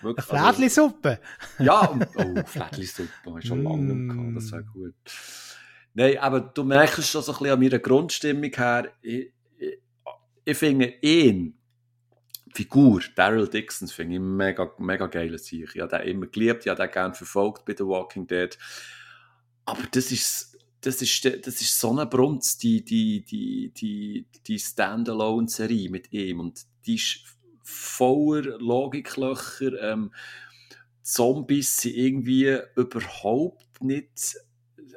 Wirklich, eine Flädli-Suppe? Also, ja, Flädli-Suppe habe ich schon lange nicht gehabt, das wäre gut. Nein, aber du merkst schon so ein bisschen an meiner Grundstimmung her, ich finde ihn, die Figur, Daryl Dixon, finde ich mega, mega geil. Ich habe den immer geliebt, ich habe den gerne verfolgt bei The Walking Dead. Aber das ist so eine Brunst, die Standalone-Serie mit ihm und die ist voller Logiklöcher. Zombies sind irgendwie überhaupt nicht,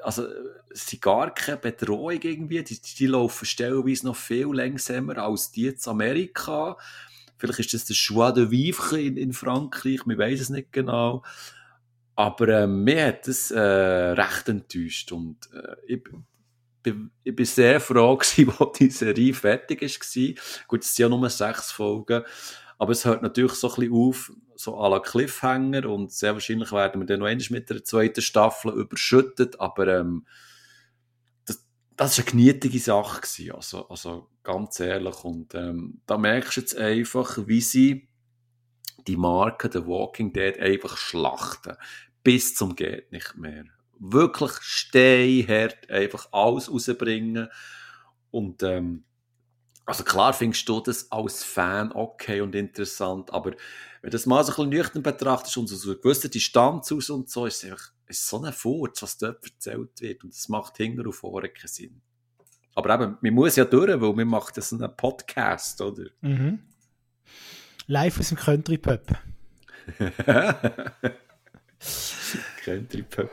also sind gar keine Bedrohung irgendwie. Die laufen stellenweise noch viel langsamer als die in Amerika. Vielleicht ist das der Joie de Vivre in Frankreich, wir weiss es nicht genau. Aber mich hat das recht enttäuscht und ich bin sehr froh gewesen, als die Serie fertig war. Gut, es sind ja nur 6 Folgen, aber es hört natürlich so ein bisschen auf, so à la Cliffhanger und sehr wahrscheinlich werden wir dann noch einmal mit der zweiten Staffel überschüttet, aber das war eine genietige Sache gewesen, also ganz ehrlich. Und da merkst du jetzt einfach, wie sie die Marke The Walking Dead einfach schlachten, bis zum geht nicht mehr. Wirklich steinhart einfach alles rausbringen. Und also klar findest du das als Fan okay und interessant, aber wenn das mal so ein bisschen nüchtern betrachtest und so eine gewisse Distanz aus und so, ist es einfach ist so ein Furz, was dort erzählt wird und das macht hinten und vorne keinen Sinn. Aber eben, man muss ja durch, weil man macht das einen Podcast, oder? Mhm. Live aus dem Country Pub. Country Pub.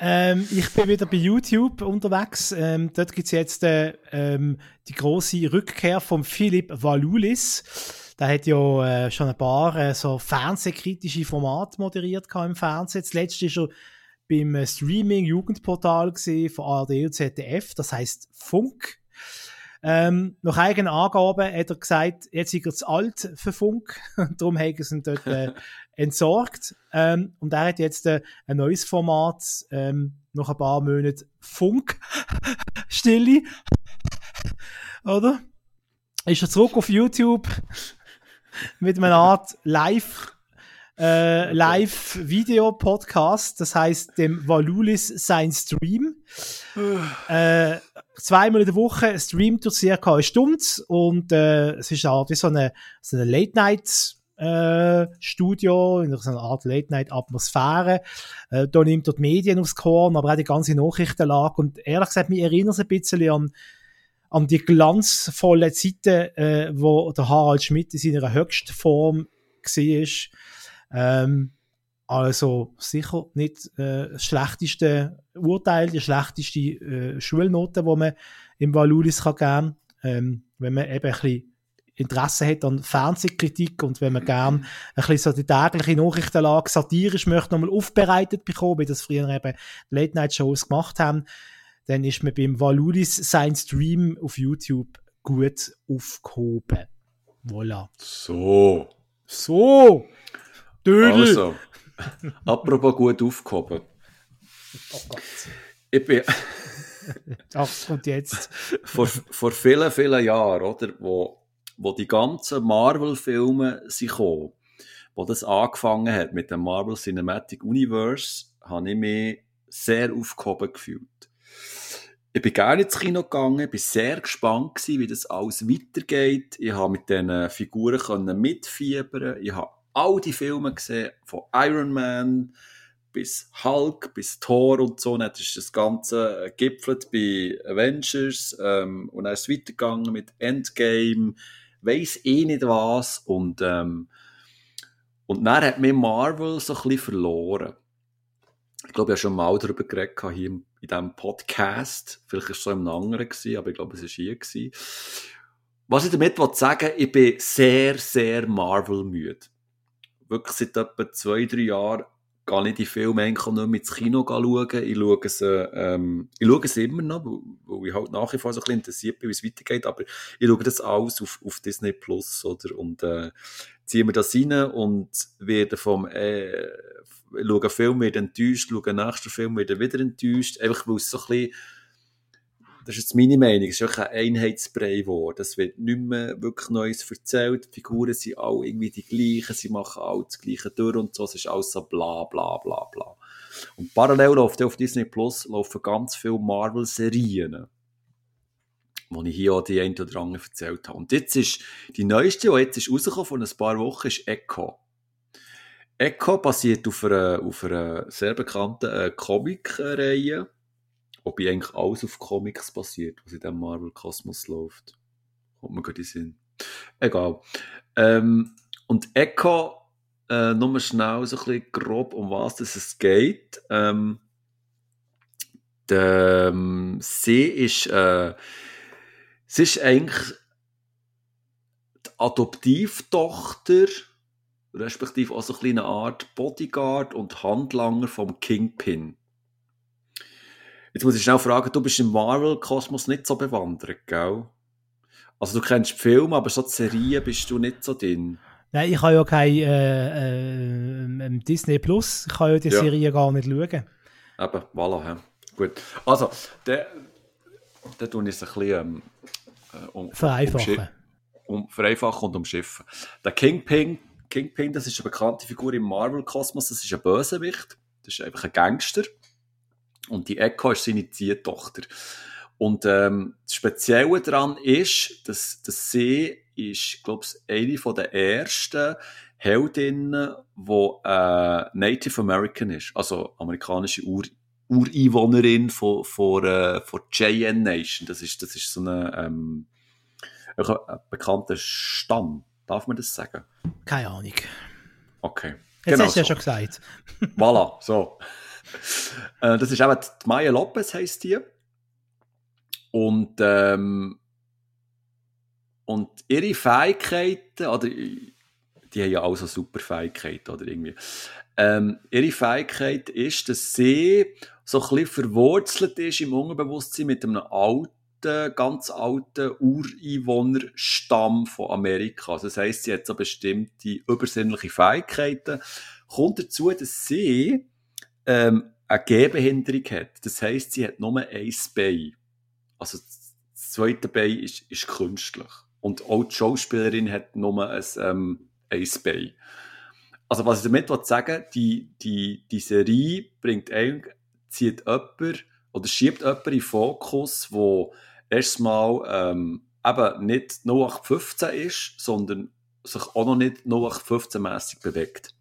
Ich bin wieder bei YouTube unterwegs. Dort gibt es jetzt die grosse Rückkehr von Philipp Walulis. Der hat ja schon ein paar so fernsehkritische Formate moderiert im Fernsehen. Das letzte war beim Streaming-Jugendportal von ARD und ZDF, das heisst Funk. Nach eigenen Angaben hat er gesagt, jetzt sei er zu alt für Funk, und darum haben sie ihn dort entsorgt. Und er hat jetzt ein neues Format, nach ein paar Monaten Funk, Stille, oder? Ist er zurück auf YouTube mit einer Art Live-Video-Podcast, das heisst dem Walulis sein Stream. 2-mal in der Woche streamt er circa eine Stunde und es ist eine Art wie so eine Late-Night-Studio, in so einer Art Late-Night-Atmosphäre. Da nimmt er die Medien aufs Korn, aber auch die ganze Nachrichtenlage. Und ehrlich gesagt, mich erinnert es ein bisschen an die glanzvollen Zeiten, wo der Harald Schmidt in seiner Höchstform war. Also sicher nicht das schlechteste Urteil, die schlechteste Schulnote, die man im Walulis geben kann, wenn man eben ein bisschen Interesse hat an Fernsehkritik und wenn man gerne ein bisschen so die tägliche Nachrichtenlage satirisch möchte nochmal aufbereitet bekommen, wie das früher eben Late-Night-Shows gemacht haben, dann ist man beim Walulis sein Stream auf YouTube gut aufgehoben. Voilà. So! Dödel! Also, apropos gut aufgehoben. Oh Gott. Ich bin... Ach, und jetzt? Vor vielen, vielen Jahren, oder, wo die ganzen Marvel-Filme kamen, wo das angefangen hat mit dem Marvel Cinematic Universe, habe ich mich sehr aufgehoben gefühlt. Ich bin gerne ins Kino gegangen, war sehr gespannt gewesen, wie das alles weitergeht. Ich konnte mit diesen Figuren mitfiebern. Ich habe all die Filme gesehen, von Iron Man bis Hulk, bis Thor und so. Dann ist das Ganze gegipfelt bei Avengers und dann ist es weitergegangen mit Endgame, weiss eh nicht was. Und dann hat mich Marvel so ein bisschen verloren. Ich glaube, ich habe schon mal darüber geredet hier in diesem Podcast. Vielleicht war es so im anderen, aber ich glaube, es war hier. Was ich damit sagen will, ich bin sehr, sehr Marvel-müde. Wirklich seit etwa 2-3 Jahren gehe ich die Filme eigentlich nicht mehr ins Kino schauen. Ich schaue sie immer noch, weil ich halt nach wie vor so ein bisschen interessiert bin, wie es weitergeht. Aber ich schaue das alles auf Disney Plus, oder? Und ziehe mir das rein und werde ich schaue einen Film, werde enttäuscht, schaue einen nächsten Film, werde wieder enttäuscht. Einfach weil es so ein bisschen, das ist jetzt meine Meinung, es ist ein Einheitsbrei geworden. Es wird nicht mehr wirklich Neues erzählt, die Figuren sind alle irgendwie die gleichen, sie machen alle das Gleiche durch und so, es ist alles so bla bla bla bla. Und parallel läuft auf Disney Plus laufen ganz viele Marvel-Serien, wo ich hier auch die eine oder andere erzählt habe. Und jetzt ist die neueste, die jetzt ist rausgekommen vor ein paar Wochen, ist Echo. Echo basiert auf einer sehr bekannten Comic-Reihe, wobei eigentlich alles auf Comics basiert, was in diesem Marvel-Kosmos läuft. Kommt mir gerade in den Sinn. Egal. Und Echo, nur schnell so ein bisschen grob, um was es geht. Sie ist eigentlich die Adoptivtochter, respektive auch so ein bisschen eine Art Bodyguard und Handlanger vom Kingpin. Jetzt muss ich schnell fragen, du bist im Marvel-Kosmos nicht so bewandert, gell? Also du kennst die Filme, aber so die Serien bist du nicht so drin. Nein, ich habe ja kein Disney Plus, ich kann ja die Serie gar nicht schauen. Eben, voilà, ja. Gut. Also, dann tun wir es ein bisschen vereinfachen und umschiffen. Der Kingpin, das ist eine bekannte Figur im Marvel-Kosmos, das ist ein Bösewicht, das ist einfach ein Gangster. Und die Echo ist seine Ziehtochter. Und das Spezielle daran ist, dass sie ist, glaube ich, eine der ersten Heldinnen, die Native American ist, also amerikanische Ureinwohnerin von Cheyenne Nation. Das ist so ein bekannter Stamm. Darf man das sagen? Keine Ahnung. Okay. Jetzt genau hast du ja schon gesagt. Voilà, so. Das ist eben die Maya Lopez, heisst die. Und ihre Fähigkeiten, oder die haben ja auch so super Fähigkeiten oder irgendwie. Ihre Fähigkeit ist, dass sie so ein bisschen verwurzelt ist im Unterbewusstsein mit einem alten, ganz alten Ureinwohnerstamm von Amerika. Also das heisst, sie hat so bestimmte übersinnliche Fähigkeiten. Kommt dazu, dass sie eine Gehbehinderung hat. Das heisst, sie hat nur ein Bein. Also das zweite Bein ist künstlich. Und auch die Schauspielerin hat nur ein Bein. Also was ich damit sagen will, die Serie bringt zieht jemanden oder schiebt jemanden in den Fokus, der erstmal eben nicht 0815 ist, sondern sich auch noch nicht 0815-mässig bewegt.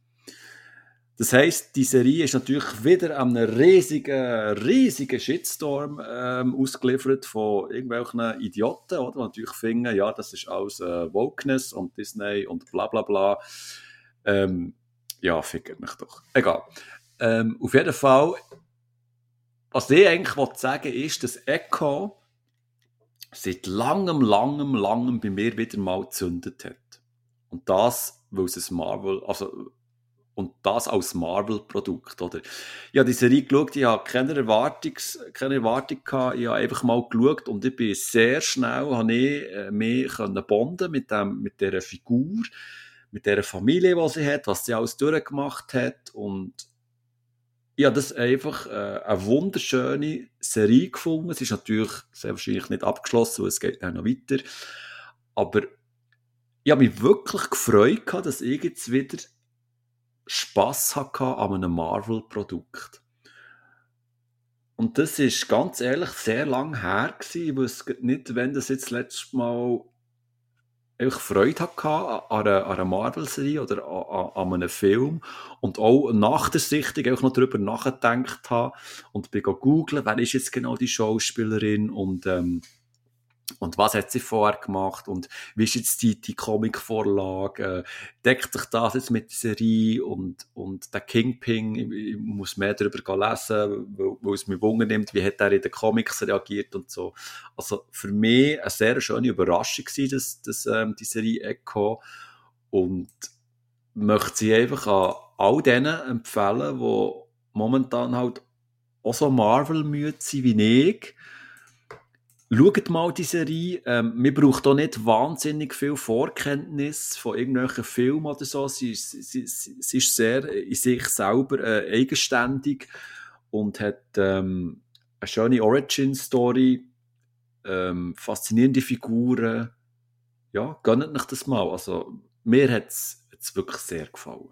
Das heisst, die Serie ist natürlich wieder an einem riesigen Shitstorm ausgeliefert von irgendwelchen Idioten, oder? Die natürlich finden, ja, das ist alles Wokeness und Disney und bla bla bla. Ja, fickt mich doch. Egal. Auf jeden Fall, was ich eigentlich sagen will, ist, dass Echo seit langem bei mir wieder mal gezündet hat. Und das, weil es Marvel, also und das als Marvel-Produkt, oder? Ich habe die Serie geschaut, ich hatte keine Erwartung gehabt. Ich habe einfach mal geschaut und ich bin sehr schnell, habe ich mich bonden mit dieser Figur, mit dieser Familie, die sie hat, was sie alles durchgemacht hat. Und ich habe das einfach eine wunderschöne Serie gefunden. Es ist natürlich sehr wahrscheinlich nicht abgeschlossen, weil es geht noch weiter. Aber ich habe mich wirklich gefreut, dass ich jetzt wieder Spass hatte an einem Marvel-Produkt. Und das ist ganz ehrlich sehr lange her gewesen. Ich wüsste nicht, wenn das jetzt letztes Mal Freude hatte an einer Marvel-Serie oder an einem Film und auch nach der Sichtung noch darüber nachgedacht habe und bin googeln, wer ist jetzt genau die Schauspielerin und was hat sie vorher gemacht und wie ist jetzt die Comic-Vorlage, deckt sich das jetzt mit der Serie und der Kingpin, ich muss mehr darüber lesen, weil es mich wundern nimmt, wie hat er in den Comics reagiert und so. Also für mich eine sehr schöne Überraschung war die Serie Echo und möchte sie einfach an all denen empfehlen, die momentan halt auch so Marvel-müde sind wie ich. Schaut mal die Serie. Man braucht auch nicht wahnsinnig viel Vorkenntnis von irgendwelchen Filmen oder so. Sie ist sehr in sich selber eigenständig und hat eine schöne Origin-Story, faszinierende Figuren. Ja, gönnt euch das mal. Also, mir hat es wirklich sehr gefallen.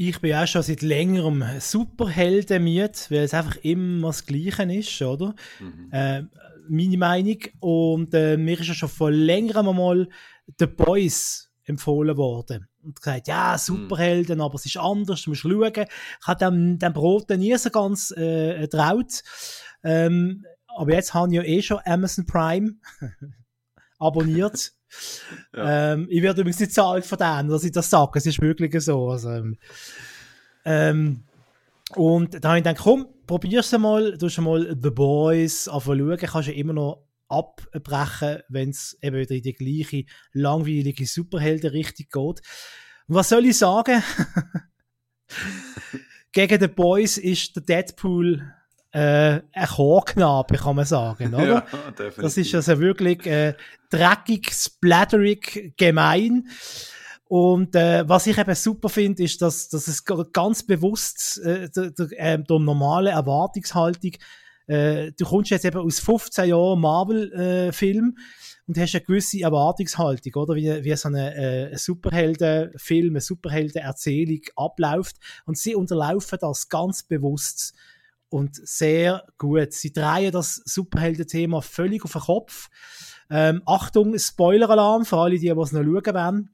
Ich bin auch schon seit längerem Superhelden-müde, weil es einfach immer das Gleiche ist, oder? Mhm. Meine Meinung. Und mir ist ja schon vor längerem mal The Boys empfohlen worden. Und gesagt, ja, Superhelden, aber es ist anders, du musst schauen. Ich habe dem Brot nie so ganz getraut. Aber jetzt habe ich ja schon Amazon Prime abonniert. Ja. Ich werde übrigens nicht zahlen von denen, dass ich das sage. Es ist wirklich so. Also, und da habe ich gedacht, komm, probier's mal. Du hast mal The Boys anschauen. Kannst ja immer noch abbrechen, wenn es eben wieder in die gleiche langweilige Superhelden-Richtung geht. Und was soll ich sagen? Gegen The Boys ist der Deadpool ein Chorknabe, kann man sagen, oder? Ja, das ist also wirklich dreckig, splatterig, gemein. Und was ich eben super finde, ist, dass es ganz bewusst der normale Erwartungshaltung, du kommst jetzt eben aus 15 Jahren Marvel-Film und hast eine gewisse Erwartungshaltung, oder? Wie so ein Superhelden-Film, eine Superhelden-Erzählung abläuft. Und sie unterlaufen das ganz bewusst. Und sehr gut. Sie drehen das Superhelden-Thema völlig auf den Kopf. Achtung, Spoiler-Alarm für alle, die es noch schauen wollen.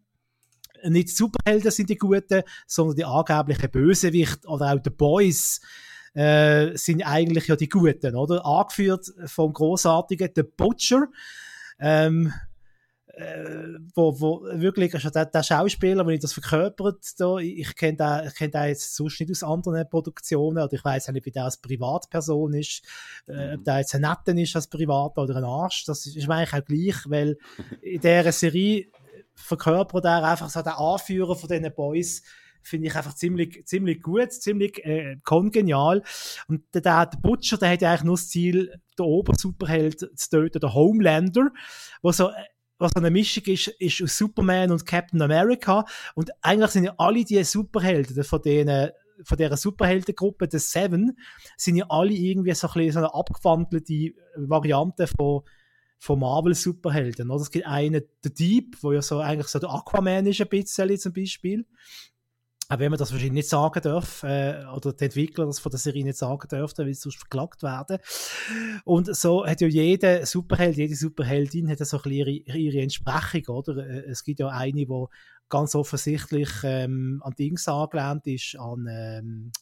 Nicht die Superhelden sind die Guten, sondern die angeblichen Bösewicht oder auch die Boys sind eigentlich ja die Guten, oder? Angeführt vom grossartigen The Butcher. Wo wirklich, also der Schauspieler, wenn ich das verkörpert, da, ich kenne den jetzt sonst nicht aus anderen Produktionen, oder ich weiss auch nicht, wie der als Privatperson ist, ob der jetzt ein Netten ist als Privat oder ein Arsch, das ist mir eigentlich auch gleich, weil in dieser Serie verkörpert er einfach so den Anführer von diesen Boys, finde ich einfach ziemlich gut, ziemlich kongenial. Und der Butcher, der hat ja eigentlich nur das Ziel, den Obersuperheld zu töten, den Homelander, was so eine Mischung ist aus Superman und Captain America. Und eigentlich sind ja alle die Superhelden von dieser Superheldengruppe, der Seven, sind ja alle irgendwie so ein bisschen so eine abgewandelte Variante von Marvel-Superhelden. Oder? Es gibt einen, der Dieb, der ja so eigentlich so der Aquaman ist, ein bisschen zum Beispiel. Auch wenn man das wahrscheinlich nicht sagen darf, oder die Entwickler das von der Serie nicht sagen dürfen, weil sie sonst verklagt werden. Und so hat ja jeder Superheld, jede Superheldin hat ja so ein bisschen ihre Entsprechung, oder? Es gibt ja eine, die ganz offensichtlich an Dings angelehnt ist, an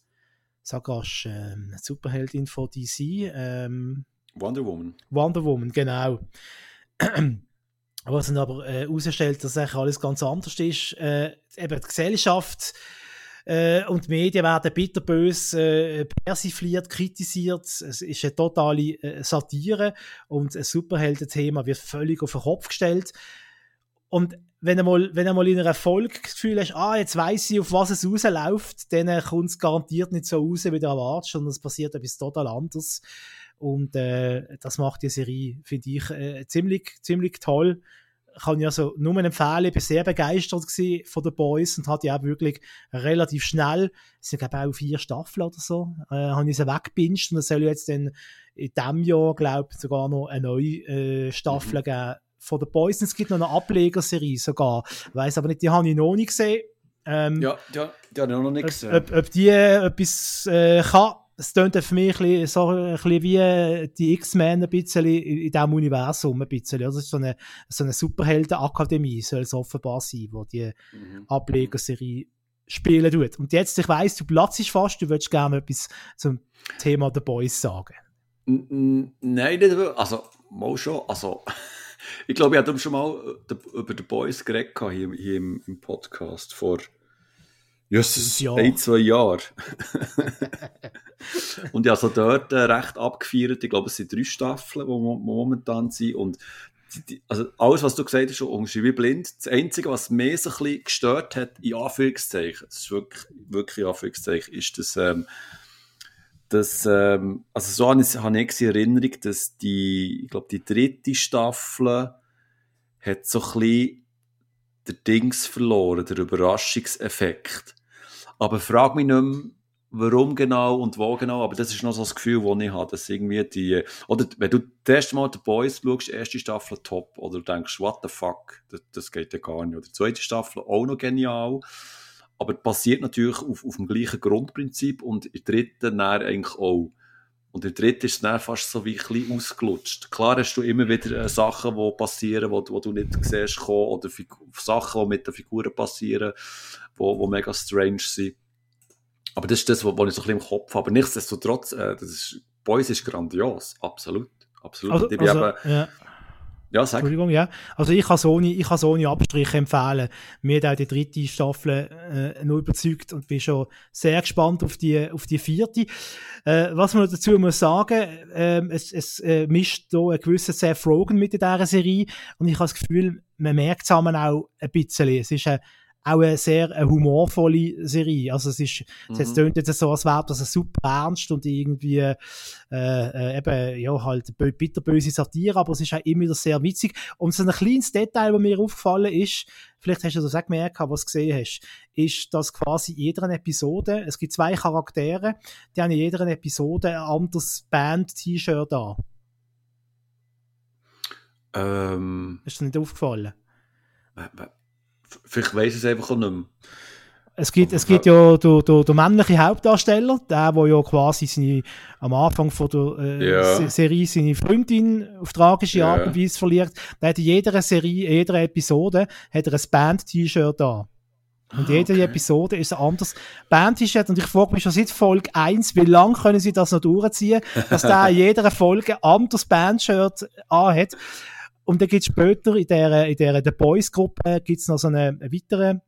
Superheldin von DC. Wonder Woman. Wonder Woman, genau. Was dann aber herausstellt, dass eigentlich alles ganz anders ist. Eben die Gesellschaft und die Medien werden bitterbös persifliert, kritisiert. Es ist eine totale Satire und ein Superhelden-Thema wird völlig auf den Kopf gestellt. Und wenn du mal in einem Erfolg das Gefühl hast, jetzt weiss ich, auf was es rausläuft, dann kommt es garantiert nicht so raus, wie du erwartest, und es passiert etwas total anderes. Und das macht die Serie, finde ich, ziemlich toll. Kann ich also nur empfehlen. Ich war sehr begeistert von den Boys und hatte ja auch wirklich relativ schnell, es sind glaube ich auch 4 Staffeln oder so, habe ich sie weggepinscht, und es soll jetzt dann in diesem Jahr, glaube ich, sogar noch eine neue Staffel geben von den Boys. Und es gibt noch eine Ablegerserie sogar. Ich weiss aber nicht, die habe ich noch nicht gesehen. Die habe ich noch nicht gesehen. Ob die etwas kann. Es tönt für mich ein bisschen wie die X-Men ein bisschen in diesem Universum. Ein bisschen. Also es ist so eine Superhelden-Akademie, soll es offenbar sein, wo die Ablegerserie spielen tut. Und jetzt, ich weiss, du platzest fast, du würdest gerne etwas zum Thema The Boys sagen. Nein, nicht. Also, mal schon. Also, ich glaube, ich habe schon mal über The Boys geredet hier im Podcast vor 1-2 Jahre. Und ja, so dort recht abgefeiert. Ich glaube, es sind 3 Staffeln, die momentan sind. Und also alles, was du gesagt hast, ist wie blind. Das Einzige, was mich so ein bisschen gestört hat, in Anführungszeichen, das ist wirklich in Anführungszeichen, ist, dass also so habe ich in Erinnerung, dass die 3. Staffel hat so ein bisschen der Dings verloren, der Überraschungseffekt. Aber frag mich nicht mehr, warum genau und wo genau, aber das ist noch so das Gefühl, das ich habe, dass irgendwie oder wenn du das erste Mal The Boys schaust, erste Staffel top, oder du denkst, what the fuck, das geht ja gar nicht. Oder die 2. Staffel auch noch genial, aber basiert natürlich auf dem gleichen Grundprinzip, und in der 3. dann eigentlich auch. Und in der 3. ist es dann fast so wie ein bisschen ausgelutscht. Klar hast du immer wieder Sachen, die passieren, die du nicht siehst kommen, oder Sachen, die mit den Figuren passieren, die mega strange sind. Aber das ist das, was ich so ein bisschen im Kopf habe. Aber nichtsdestotrotz, Boys ist grandios. Absolut. Ja, sag. Entschuldigung, ja. Also ich kann es ohne Abstriche empfehlen. Mir hat auch die 3. Staffel noch überzeugt und bin schon sehr gespannt auf die 4. Was man dazu muss sagen, es mischt hier einen gewissen Seth Rogen mit in dieser Serie, und ich habe das Gefühl, man merkt es auch ein bisschen. Es ist auch eine sehr humorvolle Serie. Also es tönt jetzt so, als wäre das super ernst und irgendwie halt bitterböse Satire, aber es ist auch immer wieder sehr witzig. Und so ein kleines Detail, das mir aufgefallen ist, vielleicht hast du das auch gemerkt, was du gesehen hast, ist, dass quasi in jeder Episode, es gibt 2 Charaktere, die haben in jeder Episode ein anderes Band-T-Shirt an. Ist dir nicht aufgefallen? Vielleicht weiss ich es einfach auch nicht mehr. Es gibt ja den männlichen Hauptdarsteller, der ja quasi am Anfang von der Serie seine Freundin auf tragische Art und Weise verliert. Der hat in jeder Serie, in jeder Episode hat er ein Band-T-Shirt an. Und jede Episode ist ein anderes Band-T-Shirt. Und ich frage mich schon seit Folge 1, wie lange können sie das noch durchziehen, dass der in jeder Folge ein anderes Band-Shirt anhat. Und dann gibt es später in der The Boys-Gruppe gibt's noch so einen weiteren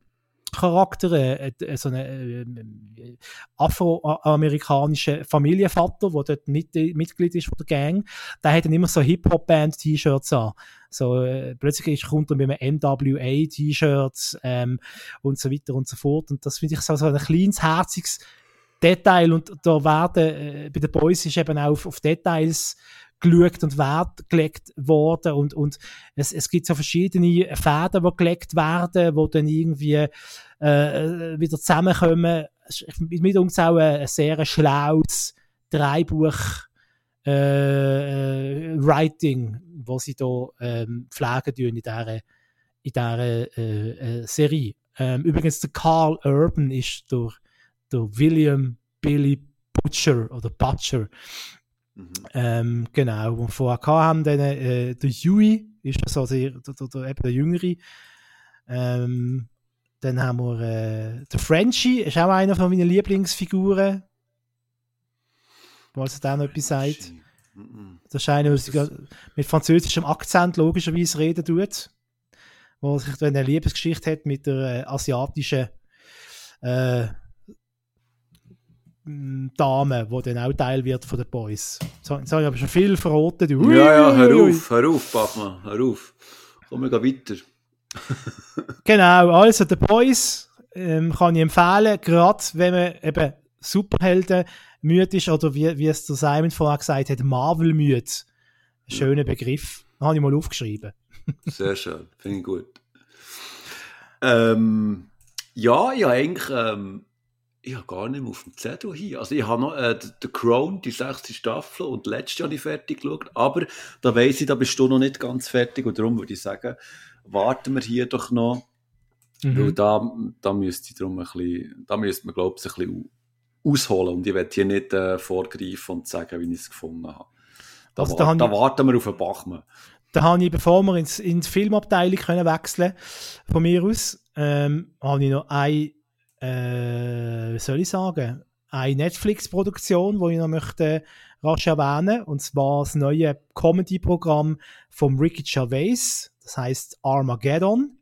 Charaktere, so einen afroamerikanischen Familienvater, der dort Mitglied ist von der Gang, der hat dann immer so Hip-Hop-Band-T-Shirts an. So, plötzlich kommt er mit einem NWA-T-Shirt und so weiter und so fort. Und das finde ich so ein kleines, herziges Detail. Und da werden, bei den Boys ist eben auch auf Details geschaut und Wert gelegt worden und es gibt so verschiedene Fäden, die gelegt werden, die dann irgendwie wieder zusammenkommen. Mit uns auch ein sehr schlaues Dreibuch-Writing, das sie hier pflegen tun in dieser Serie. Übrigens, der Carl Urban ist durch William Billy Butcher oder Butcher. Mhm. Genau, wo wir vorher hatten, der Yui ist so der Jüngere. Dann haben wir der Frenchie, ist auch einer von meinen Lieblingsfiguren. Falls er da noch etwas sagt. Mhm. Das ist einer, der mit französischem Akzent logischerweise reden tut. Wo sich dann eine Liebesgeschichte hat mit der asiatischen Dame, die dann auch Teil wird von den Boys. Jetzt habe ich aber schon viel verraten. Ja, hör auf, Bachmann, hör auf. Kommen wir weiter. Genau, also den Boys kann ich empfehlen, gerade wenn man eben Superhelden müde ist oder wie es der Simon vorher gesagt hat, Marvel müde. Schöner Begriff. Den habe ich mal aufgeschrieben. Sehr schön, finde ich gut. Ich habe gar nicht mehr auf dem Zettel hin. Also ich habe noch The Crown, die 6. Staffel und letztes Jahr nicht fertig geschaut, aber da weiss ich, da bist du noch nicht ganz fertig und darum würde ich sagen, warten wir hier doch noch, weil da müsste ich darum ein bisschen, da müsste man, glaube ich, ein bisschen ausholen und ich werde hier nicht vorgreifen und sagen, wie ich es gefunden habe. Da warten wir auf den Bachmann. Da habe ich, bevor wir in die Filmabteilung können wechseln können, von mir aus, habe ich noch eine Netflix-Produktion, die ich noch möchte rasch erwähnen möchte, und zwar das neue Comedy-Programm von Ricky Gervais, das heisst Armageddon.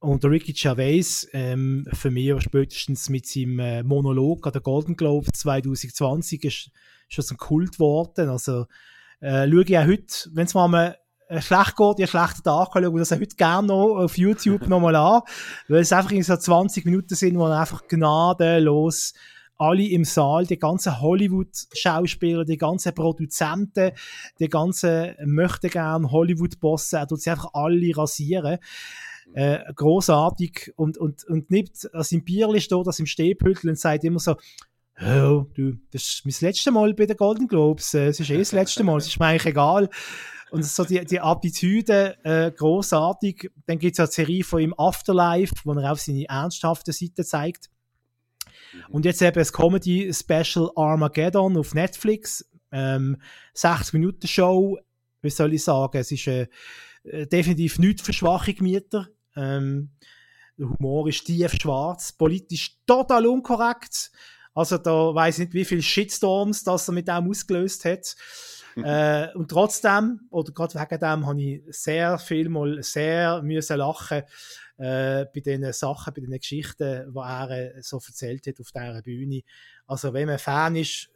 Und der Ricky Gervais, für mich spätestens mit seinem Monolog an den Golden Globes 2020 ist das ein Kult geworden. Also schaue ich auch heute, wenn es mal schlecht geht, ihr schlechten Tag schauen und das heute gerne noch auf YouTube nochmal an, weil es einfach in so 20 Minuten sind, wo einfach gnadenlos alle im Saal, die ganzen Hollywood-Schauspieler, die ganzen Produzenten, die ganzen möchten gerne Hollywood-Bosse, er tut sie einfach alle rasieren. Grossartig und nimmt an seinem Bierli, steht das im Stehpüttel und sagt immer so: «Oh, du, das ist mein letztes Mal bei den Golden Globes, es ist das letzte Mal, es ist mir eigentlich egal.» Und so die Attitüde, grossartig. Dann gibt es ja die Serie von ihm Afterlife, wo er auf seine ernsthafte Seite zeigt. Und jetzt eben das Comedy-Special Armageddon auf Netflix. 60-Minuten-Show, wie soll ich sagen, es ist definitiv nicht für schwache Gemüter. Der Humor ist tief schwarz, politisch total unkorrekt. Also da weiss ich nicht, wie viele Shitstorms das er mit dem ausgelöst hat. Und trotzdem, oder gerade wegen dem, habe ich sehr viel mal sehr müssen lachen bei diesen Sachen, bei diesen Geschichten, die er so erzählt hat auf dieser Bühne. Also wenn man Fan ist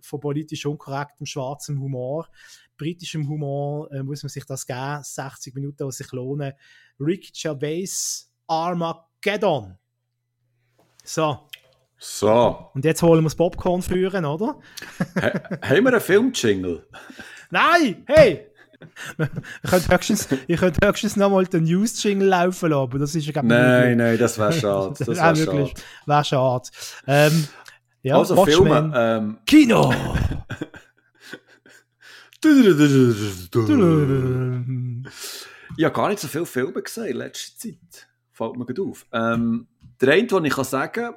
von politisch unkorrektem, schwarzem Humor, britischem Humor, muss man sich das geben, 60 Minuten, die sich lohnen. Ricky Gervais, Armageddon. So. Und jetzt holen wir das Popcorn führen, oder? Haben wir einen Film-Jingle? Nein! Hey! Ihr könnt höchstens nochmal den News-Jingle laufen lassen, aber das ist ja gar nicht möglich. Nein, das wäre schade. Das wäre schade. Wär schade. Ja, also Watchmen. Filme. Kino! Ich habe gar nicht so viele Filme gesehen in letzter Zeit. Fällt mir gut auf. Der eine, den ich sagen kann,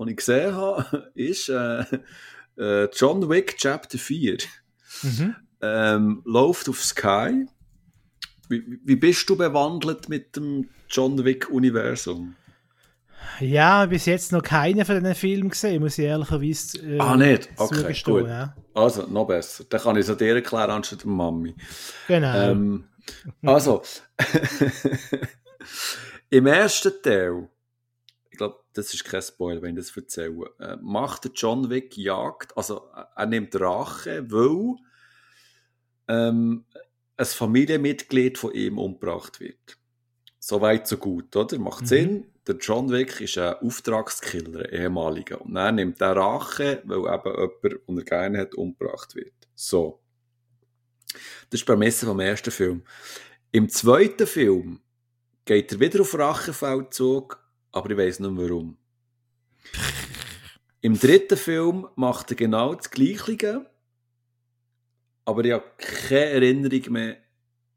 was ich gesehen habe, ist John Wick Chapter 4. Läuft auf Sky. Wie bist du bewandelt mit dem John Wick-Universum? Ja, bis jetzt noch keinen von diesen Filmen gesehen, muss ich ehrlicherweise nicht? Okay, gut. Ja. Also, noch besser. Dann kann ich es dir erklären, anstatt der Mami. Genau. Also... Im ersten Teil, ich glaube, das ist kein Spoiler, wenn ich das erzähle, macht der John Wick Jagd, also er nimmt Rache, weil ein Familienmitglied von ihm umgebracht wird. So weit, so gut, oder? Macht Sinn. Der John Wick ist ein Auftragskiller, ein ehemaliger. Und er nimmt er Rache, weil eben jemand, den er gerne hat, umgebracht wird. So. Das ist die Prämisse vom ersten Film. Im zweiten Film geht er wieder auf Rachefeldzug, aber ich weiss nicht mehr warum. Im dritten Film macht er genau das Gleiche, aber ich habe keine Erinnerung mehr,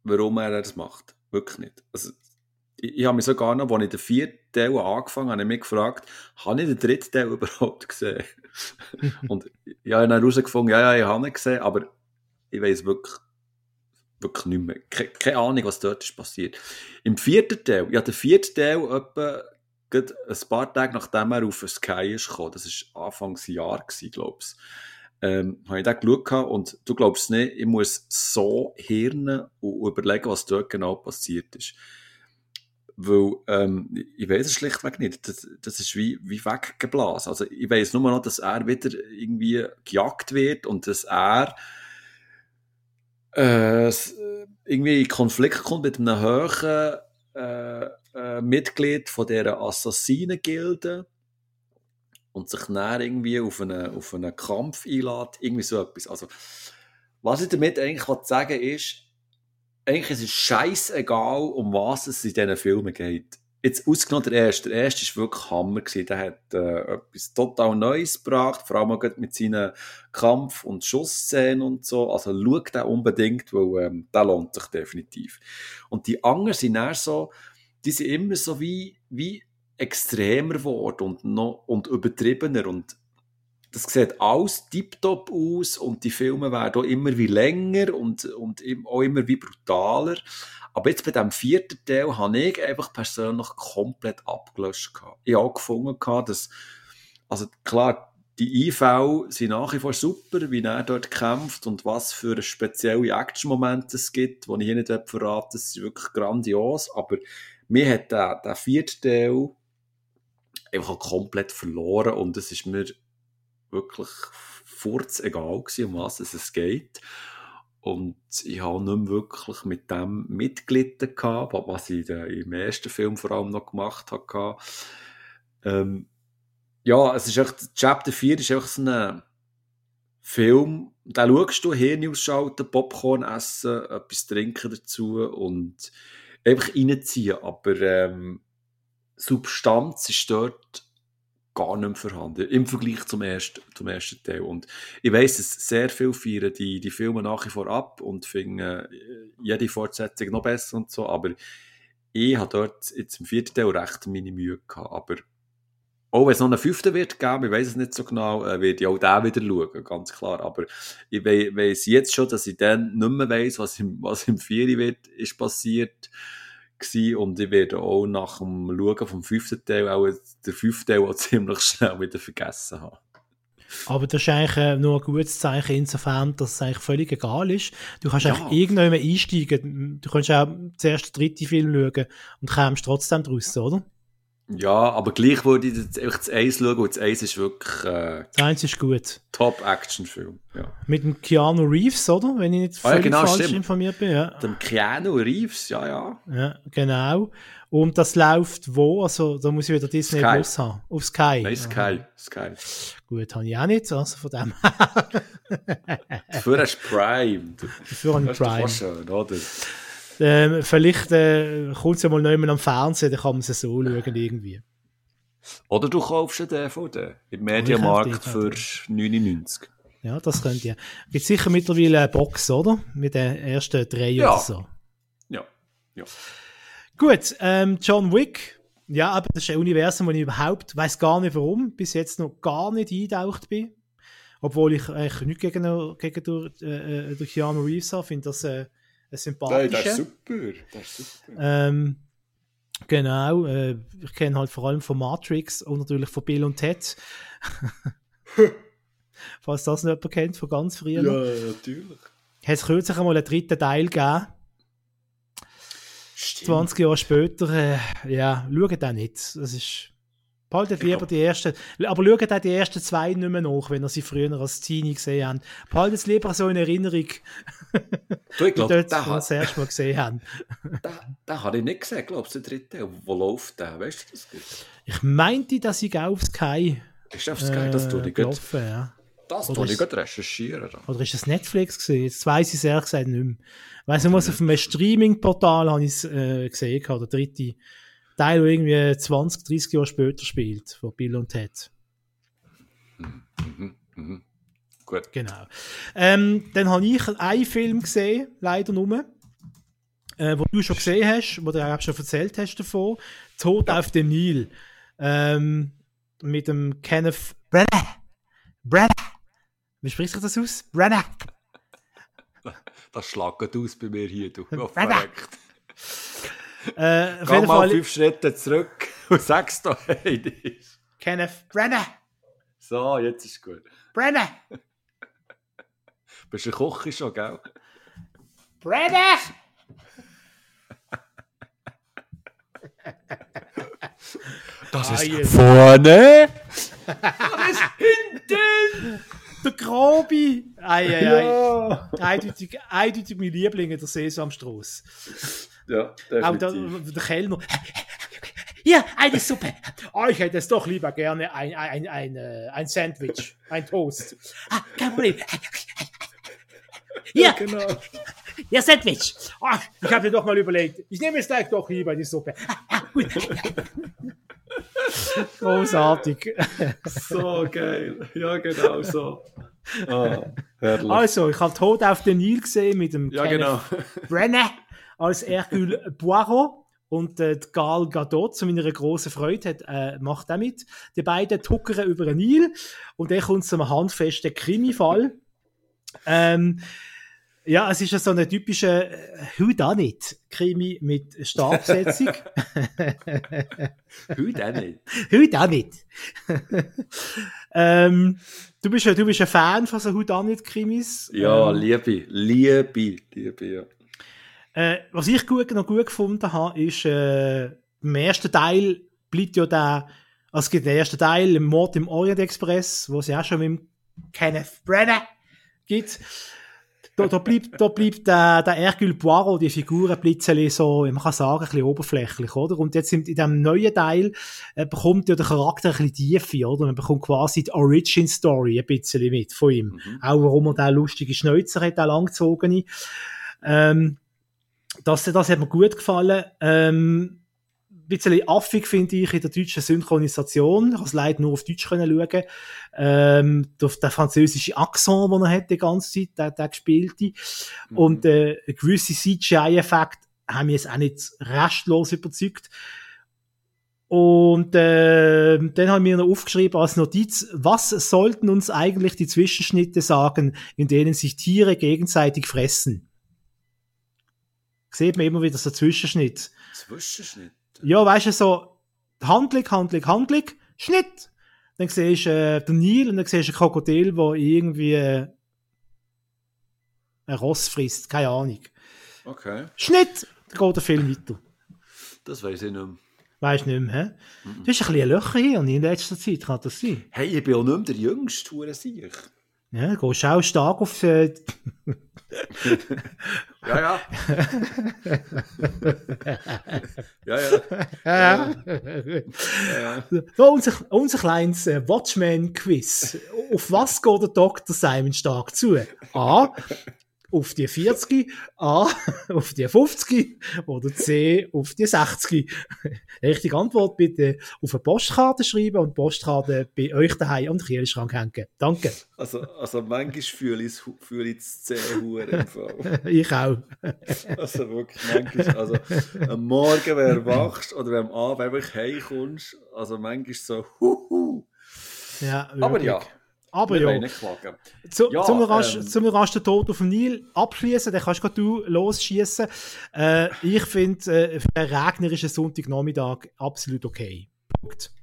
warum er das macht. Wirklich nicht. Also, ich habe mich sogar noch, als ich den vierten Teil angefangen habe, habe ich mich gefragt, habe ich den dritten Teil überhaupt gesehen? Und ich habe dann herausgefunden, ja, ich habe ihn gesehen, aber ich weiss wirklich nicht mehr. Keine Ahnung, was dort ist passiert. Im vierten Teil, ja, der vierte Teil etwa ein paar Tage nachdem er auf Sky ist gekommen, das war Anfangsjahr, glaube ich, habe ich da geschaut und du glaubst nicht, ich muss so hirnen und überlegen, was dort genau passiert ist. Weil ich weiß es schlichtweg nicht. Das ist wie weggeblasen. Also ich weiß nur noch, dass er wieder irgendwie gejagt wird und dass er irgendwie in Konflikt kommt mit einem hohen Mitglied von dieser Assassinen-Gilde und sich dann irgendwie auf einen Kampf einlädt, irgendwie so etwas. Also, was ich damit eigentlich sagen will, ist, eigentlich ist es scheissegal, um was es in diesen Filmen geht. Jetzt ausgenommen der erste. Der erste war wirklich Hammer. Der hat etwas total Neues gebracht, vor allem auch mit seinen Kampf- und Schussszenen und so. Also schaut den unbedingt, weil der lohnt sich definitiv. Und die anderen sind eher so, die sind immer so wie extremer geworden und übertriebener. Und das sieht alles tiptop aus und die Filme werden auch immer wie länger und auch immer wie brutaler. Aber jetzt bei diesem vierten Teil habe ich einfach persönlich komplett abgelöscht. Ich habe auch gefunden, dass, also klar, die IV sind nach wie vor super, wie er dort kämpft und was für spezielle Action-Momente es gibt, die ich hier nicht verraten will, das ist wirklich grandios. Aber mir hat der vierte Teil einfach komplett verloren und es ist mir wirklich furzegal gewesen, um was es geht. Und ich habe nicht mehr wirklich mit dem mitgelitten, was ich im ersten Film vor allem noch gemacht habe. Ja, es ist echt, Chapter 4 ist einfach so ein Film, da schaust du, Hirn ausschalten, Popcorn essen, etwas trinken dazu und einfach reinziehen. Aber Substanz ist dort gar nicht mehr vorhanden, im Vergleich zum ersten Teil. Und ich weiss, dass sehr viele feiern die Filme nach wie vor ab und finden jede Fortsetzung noch besser und so, aber ich habe dort jetzt im vierten Teil recht meine Mühe gehabt. Aber auch wenn es noch einen fünften wird geben, ich weiss es nicht so genau, werde ich auch den wieder schauen, ganz klar. Aber ich weiss jetzt schon, dass ich dann nicht mehr weiss, was im vierten wird, ist passiert. Und ich werde auch nach dem Schauen vom fünften Teil auch den fünften Teil auch ziemlich schnell wieder vergessen haben. Aber das ist eigentlich nur ein gutes Zeichen insofern, dass es eigentlich völlig egal ist. Du kannst eigentlich irgendwann einsteigen. Du kannst auch zuerst den dritten Film schauen und kommst trotzdem draus, oder? Ja, aber gleich würde ich jetzt das 1 schauen und das 1 ist wirklich das 1 ist gut. Top-Action-Film. Ja. Mit dem Keanu Reeves, oder? Wenn ich nicht falsch informiert bin. Ja. Dem Keanu Reeves, ja. Genau. Und das läuft wo? Also da muss ich wieder Disney Plus haben. Auf Sky. Nein, Sky. Gut, habe ich auch nicht, also von dem her. Dafür hast du Prime. Dafür habe ich Prime. Das ist schon, oder? Vielleicht kommt es ja mal neu am Fernsehen, dann kann man es so schauen irgendwie. Oder du kaufst einen DVD im Mediamarkt für 99. Ja, das könnt ihr. Es gibt sicher mittlerweile eine Box, oder? Mit den ersten 3 oder so. Ja. Gut, John Wick. Ja, aber das ist ein Universum, wo ich überhaupt, weiss gar nicht warum, bis jetzt noch gar nicht eingetaucht bin. Obwohl ich eigentlich nichts gegen Keanu Reeves habe, finde das... Sympathische. Nein, das ist super. Genau, ich kenne halt vor allem von Matrix und natürlich von Bill und Ted. Falls das noch jemand kennt, von ganz früher. Ja, natürlich. Hat es kürzlich einmal einen dritten Teil gegeben. Stimmt. 20 Jahre später, ja, schaut auch nicht. Das ist, behaltet lieber die ersten, aber schaut auch die ersten zwei nicht mehr nach, wenn ihr sie früher als Teenie gesehen habt. Behaltet es lieber so in Erinnerung, du, ich glaub, die dort das erste Mal gesehen haben. Den habe ich nicht gesehen, glaubst du, den dritten? Wo läuft der? Weißt du das gut? Ich meinte, dass ich auf Sky. Ist auf Sky, das tue ich gut. Ja. Das tue ich gut recherchieren. Oder ist das Netflix gewesen? Jetzt weiss ich es ehrlich gesagt nicht mehr. Weiss ich, auf einem Streaming-Portal habe ich es gesehen, der dritte Teil, der irgendwie 20, 30 Jahre später spielt, von Bill und Ted. Mhm, mhm. Gut. Genau. Dann habe ich einen Film gesehen, leider nur, den du schon gesehen hast, wo du auch schon erzählt hast davon, Tod auf dem Nil. Mit dem Kenneth Branagh. Wie spricht sich das aus? Branagh. Das schlagt aus bei mir hier, du. Geh mal 5 Schritte zurück und sag's doch, hey. Kenneth Branagh. So, jetzt ist gut. Branagh. Bist du ein Koch schon, gell? Branagh. Das ist vorne. Das ist hinten. Der Grobi. Ja. Eindeutig meine Lieblinge, der Sesamstrasse. Ja, auch der Kellner. Ja, eine Suppe. Oh, ich hätte es doch lieber gerne ein Sandwich, ein Toast. Ah, kein Problem. Ja, genau. Ja, Sandwich. Oh, ich habe mir doch mal überlegt. Ich nehme es gleich doch lieber, die Suppe. Ah, gut. Großartig. So geil. Ja, genau so. Oh, also, ich habe Tod auf den Nil gesehen mit dem Kenneth Branagh als Hercule Poirot und Gal Gadot, zu meiner grossen Freude, macht er mit. Die beiden tuckern über den Nil und dann kommt zu einem handfesten Krimi-Fall. Ja, es ist ja so eine typische Whodunit-Krimi mit Stabsetzung. Whodunit. Du bist ein Fan von so Whodunit-Krimis. Ja, liebe, ja. Was ich noch gut gefunden habe, ist, im ersten Teil bleibt ja es gibt den ersten Teil, im Mord im Orient Express, wo es ja auch schon mit dem Kenneth Branagh gibt. Da bleibt der Hercule Poirot, die Figuren blitzeli so, man kann sagen, ein bisschen oberflächlich, oder? Und jetzt in diesem neuen Teil bekommt ja der Charakter ein bisschen Tiefe, oder? Man bekommt quasi die Origin-Story ein bisschen mit von ihm. Auch warum er den lustigen Schnäuzer hat, den langgezogene. Das hat mir gut gefallen. Ein bisschen affig, finde ich, in der deutschen Synchronisation. Ich konnte es leider nur auf Deutsch schauen. Der französische Akzent, den er hat, die ganze Zeit, der gespielte. Und gewisse CGI-Effekte haben mich jetzt auch nicht restlos überzeugt. Und dann haben wir noch aufgeschrieben als Notiz, was sollten uns eigentlich die Zwischenschnitte sagen, in denen sich Tiere gegenseitig fressen? Sieht man immer wieder so Zwischenschnitt. Zwischenschnitt? Ja, weißt du, so Handling, Schnitt. Dann siehst du den Nil und dann siehst du ein Krokodil, der irgendwie ein Ross frisst. Keine Ahnung. Okay. Schnitt! Dann geht der Film weiter. Das weiss ich nicht mehr. Weisst du nicht mehr, hä? Du bist ein bisschen Löcher hier und in letzter Zeit kann das sein. Hey, ich bin auch nicht mehr der Jüngste, hure sich. Ja, du gehst auch stark auf ja. ja. So, unser kleines Watchman-Quiz. Auf was geht der Dr. Simon Stark zu? A. Auf die 40, A. Auf die 50 oder C. Auf die 60. Richtige Antwort bitte auf eine Postkarte schreiben und die Postkarte bei euch daheim am Kühlschrank hängen. Danke. Also manchmal fühle ich das C im Fall. Ich auch. Also wirklich, manchmal. Also am Morgen, wenn du erwachst oder am Abend, wenn du heimkommst, also manchmal so huhu. Ja, wirklich. Aber wir ja, zum rasten Tod auf dem Nil abschließen, dann kannst du losschießen. Ich finde, für einen regnerischen Sonntagnachmittag absolut okay. Punkt.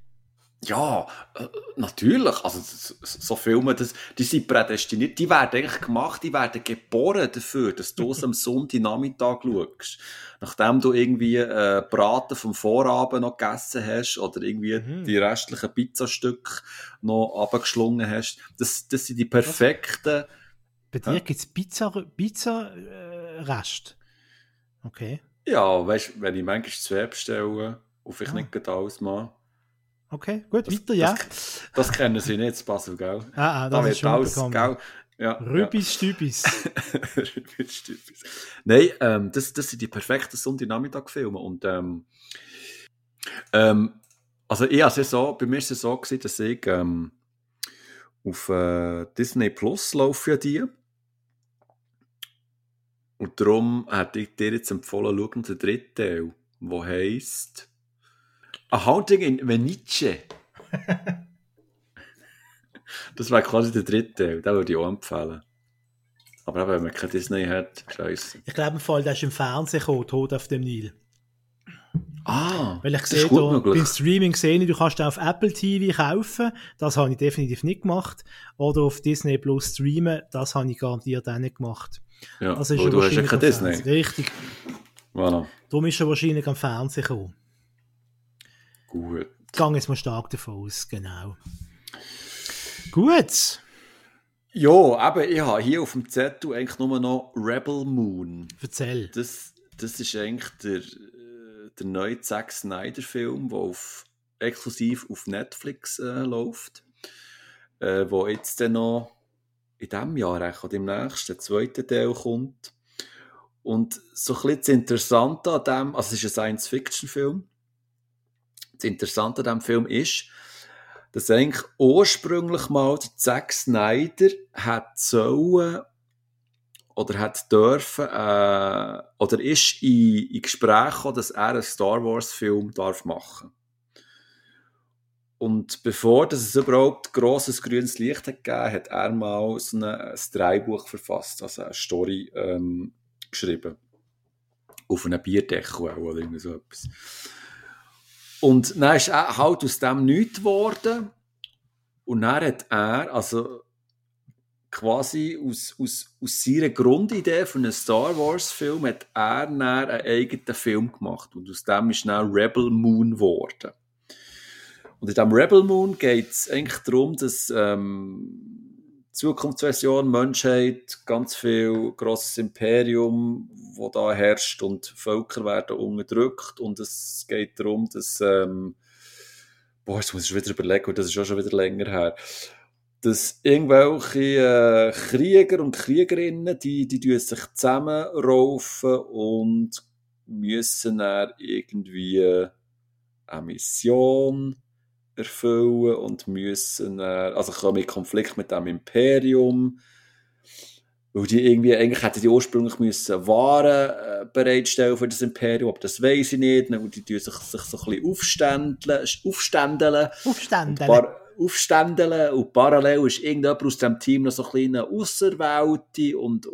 Ja, natürlich. Also, so Filme, die sind prädestiniert. Die werden eigentlich gemacht, die werden geboren dafür, dass du es am Sonntagnachmittag schaust. Nachdem du irgendwie Braten vom Vorabend noch gegessen hast oder irgendwie die restlichen Pizzastücke noch runtergeschlungen hast. Das sind die perfekten... Bei dir gibt es Pizza-Rest? Okay. Ja, weißt du, wenn ich manchmal zwei bestelle, hoffe ich nicht gerade alles mal. Okay, gut, weiter, ja. Das kennen Sie nicht, Basel, gell? Das ist schon bekommen. Ja, Rübis-Stübis. Rübis-Stübis. Nein, das sind die perfekten Sonntagnachmittag-Filme. Und also ich habe es so, bei mir war es so, dass ich auf Disney Plus laufe ja die. Und darum hätte ich dir jetzt empfohlen, schau den dritten Teil, der heisst A Haunting in Venice. Das wäre quasi der dritte Teil, den würde ich auch empfehlen. Aber eben, wenn man kein Disney hat, scheiße. Ich glaube, im Fall, der ist im Fernsehen gekommen, Tod auf dem Nil. Ah, weil ich das sehe, da, beim Streaming sehe ich, du kannst den auf Apple TV kaufen, das habe ich definitiv nicht gemacht. Oder auf Disney Plus streamen, das habe ich garantiert auch nicht gemacht. Ja, das ist du hast ja kein Disney. Richtig. Voilà. Darum ist er wahrscheinlich am Fernsehen gekommen. Gut. Ich gehe jetzt mal stark davon aus, genau. Gut. Ja, eben, ich habe hier auf dem Zettel eigentlich nur noch Rebel Moon. Erzähl. Das ist eigentlich der neue Zack Snyder-Film, der exklusiv auf Netflix läuft. Der jetzt dann noch in diesem Jahr oder im nächsten, zweiten Teil kommt. Und so ein bisschen das Interessante an dem, also es ist ein Science-Fiction-Film, das Interessante an diesem Film ist, dass eigentlich ursprünglich mal Zack Snyder hat sollen oder hat dürfen oder ist in Gesprächen, dass er einen Star Wars Film darf machen. Und bevor das es überhaupt grosses grünes Licht hat gegeben, hat er mal so ein Drehbuch verfasst, also eine Story geschrieben auf einem Bierdeckel oder irgendwie so etwas. Und dann ist er halt aus dem nichts geworden. Und dann hat er, also quasi aus seiner Grundidee von einem Star Wars-Film, hat er dann einen eigenen Film gemacht. Und aus dem ist dann Rebel Moon geworden. Und in diesem Rebel Moon geht es eigentlich darum, dass Zukunftsversion, Menschheit, ganz viel grosses Imperium, das da herrscht und Völker werden unterdrückt und es geht darum, dass jetzt muss ich wieder überlegen, das ist auch schon wieder länger her, dass irgendwelche Krieger und Kriegerinnen, die sich zusammenraufen und müssen dann irgendwie eine Mission erfüllen und müssen, also kommen in Konflikt mit dem Imperium, weil die irgendwie, eigentlich hätten die ursprünglich müssen Waren bereitstellen für das Imperium, aber das weiss ich nicht, und die tun sich so ein bisschen aufständeln und parallel ist irgendjemand aus dem Team noch so ein kleiner Auserwählte und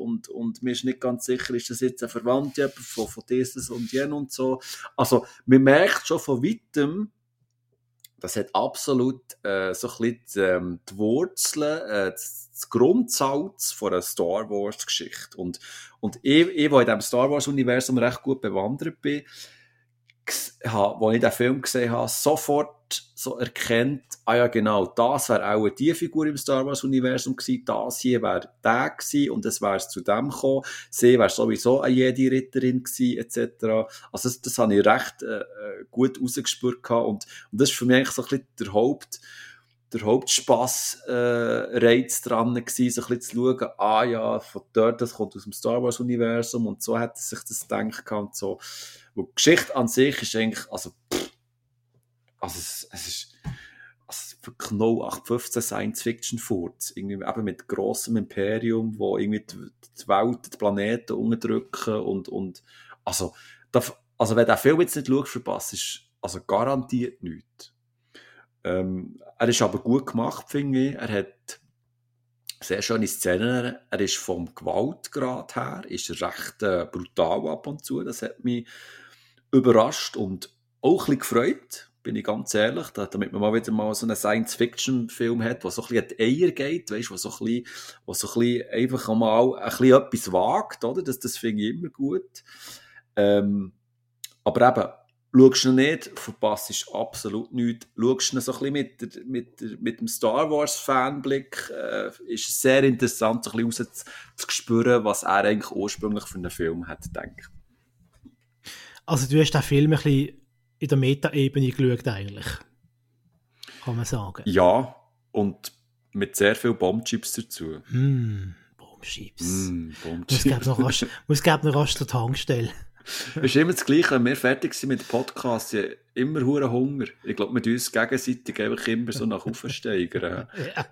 mir ist nicht ganz sicher, ist das jetzt ein Verwandter von dieses und jenem und so. Also man merkt schon von weitem, das hat absolut so ein bisschen die Wurzeln, das Grundsalz von einer Star Wars-Geschichte. Und ich, der in diesem Star Wars-Universum recht gut bewandert bin, als ich den Film gesehen habe, sofort so erkannt, genau, das wäre auch die Figur im Star Wars-Universum gewesen, das hier wäre der gewesen und es wäre zu dem gekommen, sie wäre sowieso eine Jedi-Ritterin gewesen, etc. Also das habe ich recht gut rausgespürt und das ist für mich eigentlich so ein bisschen der Hauptspass-Reiz dran gewesen, so ein bisschen zu schauen, von dort, das kommt aus dem Star Wars-Universum und so hat sich das gedacht und so. Und die Geschichte an sich ist eigentlich, es ist genau 0815 Science-Fiction-Furz. Irgendwie eben mit grossem Imperium, wo irgendwie die Welt, die Planeten unterdrücken und wenn du den Film jetzt nicht schaust, verpasst ist garantiert nichts. Er ist aber gut gemacht, finde ich. Er hat sehr schöne Szenen. Er ist vom Gewaltgrad her, ist recht brutal ab und zu. Das hat mich überrascht und auch ein bisschen gefreut, bin ich ganz ehrlich, damit man mal wieder mal so einen Science-Fiction-Film hat, der so ein bisschen an die Eier geht, weißt, wo so ein bisschen einfach mal ein bisschen etwas wagt, oder? Das finde ich immer gut. Aber eben, schaust du nicht, verpasst absolut nichts. Schaust du so ein bisschen mit dem Star Wars-Fanblick, ist sehr interessant, so ein bisschen zu spüren, was er eigentlich ursprünglich für einen Film hat gedacht. Also du hast den Film ein bisschen in der Meta-Ebene geschaut, eigentlich, kann man sagen. Ja, und mit sehr vielen Bombchips dazu. Bombchips. Muss geben noch rasch zur Tankstelle. Es ist immer das Gleiche, wenn wir fertig sind mit dem Podcast, ich habe immer verdammt Hunger. Ich glaube, mit uns gegenseitig einfach immer so nach oben steigern. Ja.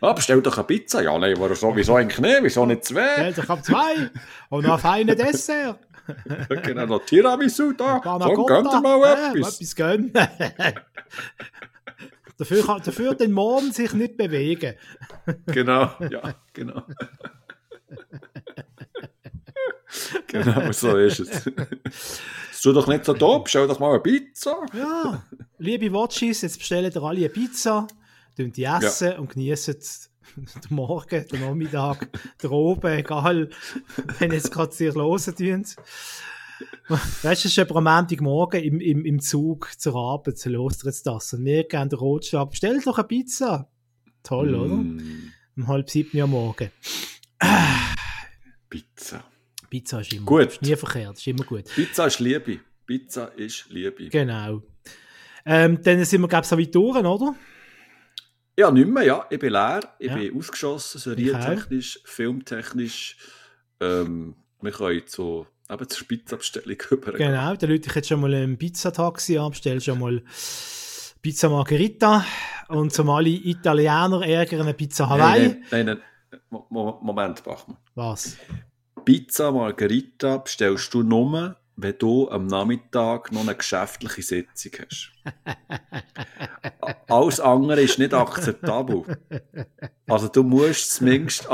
Ah, bestell doch eine Pizza. Ja, nein, wieso eigentlich nicht? Wieso nicht zwei? Bestell doch ab zwei und noch ein feines Dessert. Genau, noch Tiramisu da. Komm, gönnt ihr mal etwas. Etwas gönnen. dafür den Morgen sich nicht bewegen. Genau, ja, genau. Genau, so ist es. Du doch nicht so top, bestell doch mal eine Pizza. Ja, liebe Watchies, jetzt bestellen ihr alle eine Pizza. Die essen ja. Und genießen den Morgen, den Nachmittag, den Oben, egal, wenn jetzt gerade sehr losen tun. Weißt du, es ist am Montagmorgen im Zug zur Arbeit, so lost jetzt das. Und wir gehen den Rotstab, bestell doch eine Pizza. Toll, oder? Um 6:30 am Morgen. Pizza. Pizza ist immer gut. Ist nie verkehrt, ist immer gut. Pizza ist Liebe. Pizza ist Liebe. Genau. Dann sind wir, glaube ich, so weit durch, oder? Ja, nicht mehr, ja. Ich bin leer, ich bin ausgeschossen, serientechnisch, filmtechnisch. Wir können eben zur Pizza-Bestellung übergehen. Genau, dann rufe ich jetzt schon mal ein Pizzataxi an, bestelle schon mal Pizza Margherita und zum alle Italiener ärgern eine Pizza Hawaii. Nein. Moment, Bachmann. Was? Pizza Margherita bestellst du nur, wenn du am Nachmittag noch eine geschäftliche Sitzung hast. Alles andere ist nicht akzeptabel. Also du musst zumindest,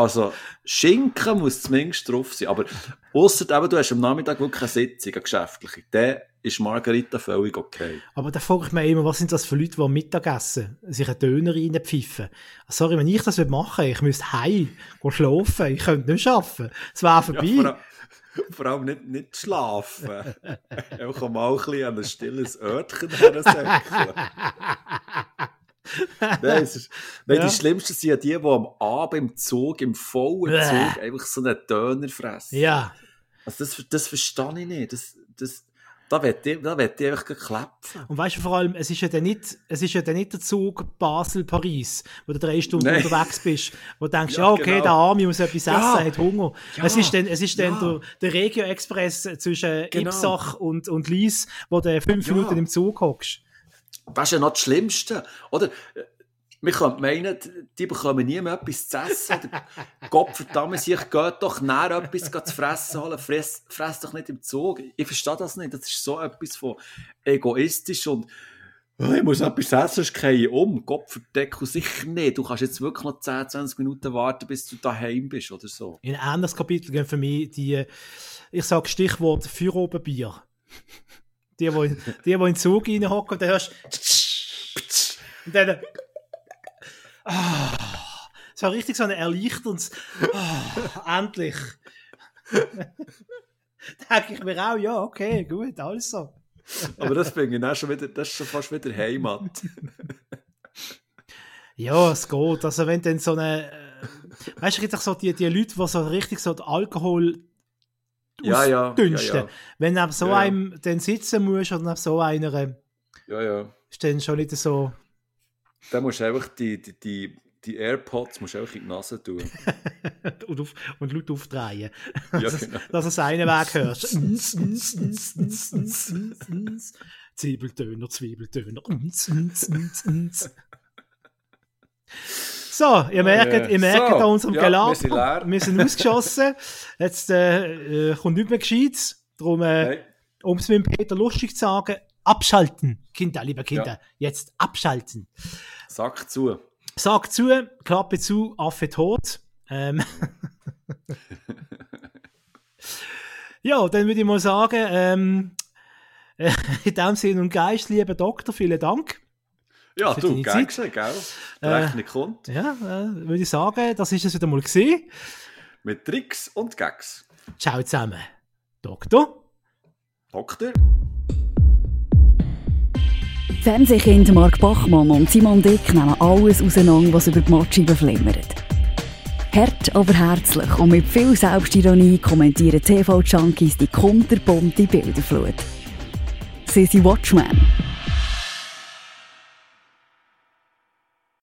Schinken muss zumindest drauf sein, aber ausser du hast am Nachmittag wirklich eine Sitzung, eine geschäftliche, dann ist Margherita völlig okay. Aber da frage ich mich immer, was sind das für Leute, die am Mittagessen sich einen Döner reinpfeifen? Sorry, wenn ich das machen würde, ich müsste heim, gehen schlafen, ich könnte nicht arbeiten, es wäre vorbei. Ja, vor allem nicht schlafen. Einfach mal ein bisschen an ein stilles Örtchen hersäckeln. Nein, die Schlimmsten sind ja die am Abend im Zug, im vollen Zug, einfach so einen Döner fressen. Ja. Also das verstehe ich nicht. Da möchte ich einfach klepfen. Und weißt du, vor allem, es ist ja dann nicht der Zug Basel-Paris, wo du 3 Stunden unterwegs bist, wo du denkst, okay, der Arme muss etwas essen, hat Hunger. Ja. Es ist dann der Regio-Express zwischen Ipsach und Lies, wo du 5 Minuten im Zug hockst. Das ist ja noch das Schlimmste, oder? Wir könnten meinen, die bekommen nie mehr etwas zu essen. Gottverdammt, ich gehe doch näher etwas zu fressen holen. Fress doch nicht im Zug. Ich verstehe das nicht. Das ist so etwas von egoistisch und ich muss etwas essen, sonst gehe ich um. Gottverdeckel, sicher nicht. Du kannst jetzt wirklich noch 10, 20 Minuten warten, bis du daheim bist oder so. In ein anderes Kapitel gehen für mich die, ich sage Stichwort Feierabendbier. Die in den Zug reinhocken und dann hörst und dann es war richtig so ein erleichterndes endlich. Denke ich mir auch, ja, okay, gut, alles so. Aber das bin ich auch schon wieder, das ist schon fast wieder Heimat. Ja, es geht. Also wenn dann so eine, weißt du, gibt es so die Leute, die so richtig so den Alkohol ausdünsten. Ja. Wenn du so einem dann sitzen musst oder so einer, ist dann schon nicht so. Dann musst du einfach die AirPods musst du einfach in die Nase tun. und laut aufdrehen. Ja, genau. Dass du es einen Weg hörst. Zwiebeltöner. So, ihr merkt an unserem Gelaber, wir sind ausgeschossen. Jetzt kommt nicht mehr gescheites. Darum, um es mit Peter lustig zu sagen, abschalten, Kinder, liebe Kinder, jetzt abschalten. Sag zu, Klappe zu, Affe tot. Ja, dann würde ich mal sagen, In dem Sinne und Geist, lieber Doktor, vielen Dank. Ja, du, geil gewesen, gell? Rechnung kommt. Ja, würde ich sagen, das ist es wieder mal gewesen. Mit Tricks und Gags. Ciao zusammen. Doktor. Fernsehkinder Mark Bachmann und Simon Dick nehmen alles auseinander, was über die Matscheibe flimmert. Hart, aber herzlich und mit viel Selbstironie kommentieren TV-Junkies die kunterbunte Bilderflut. Sie sind Watchmen.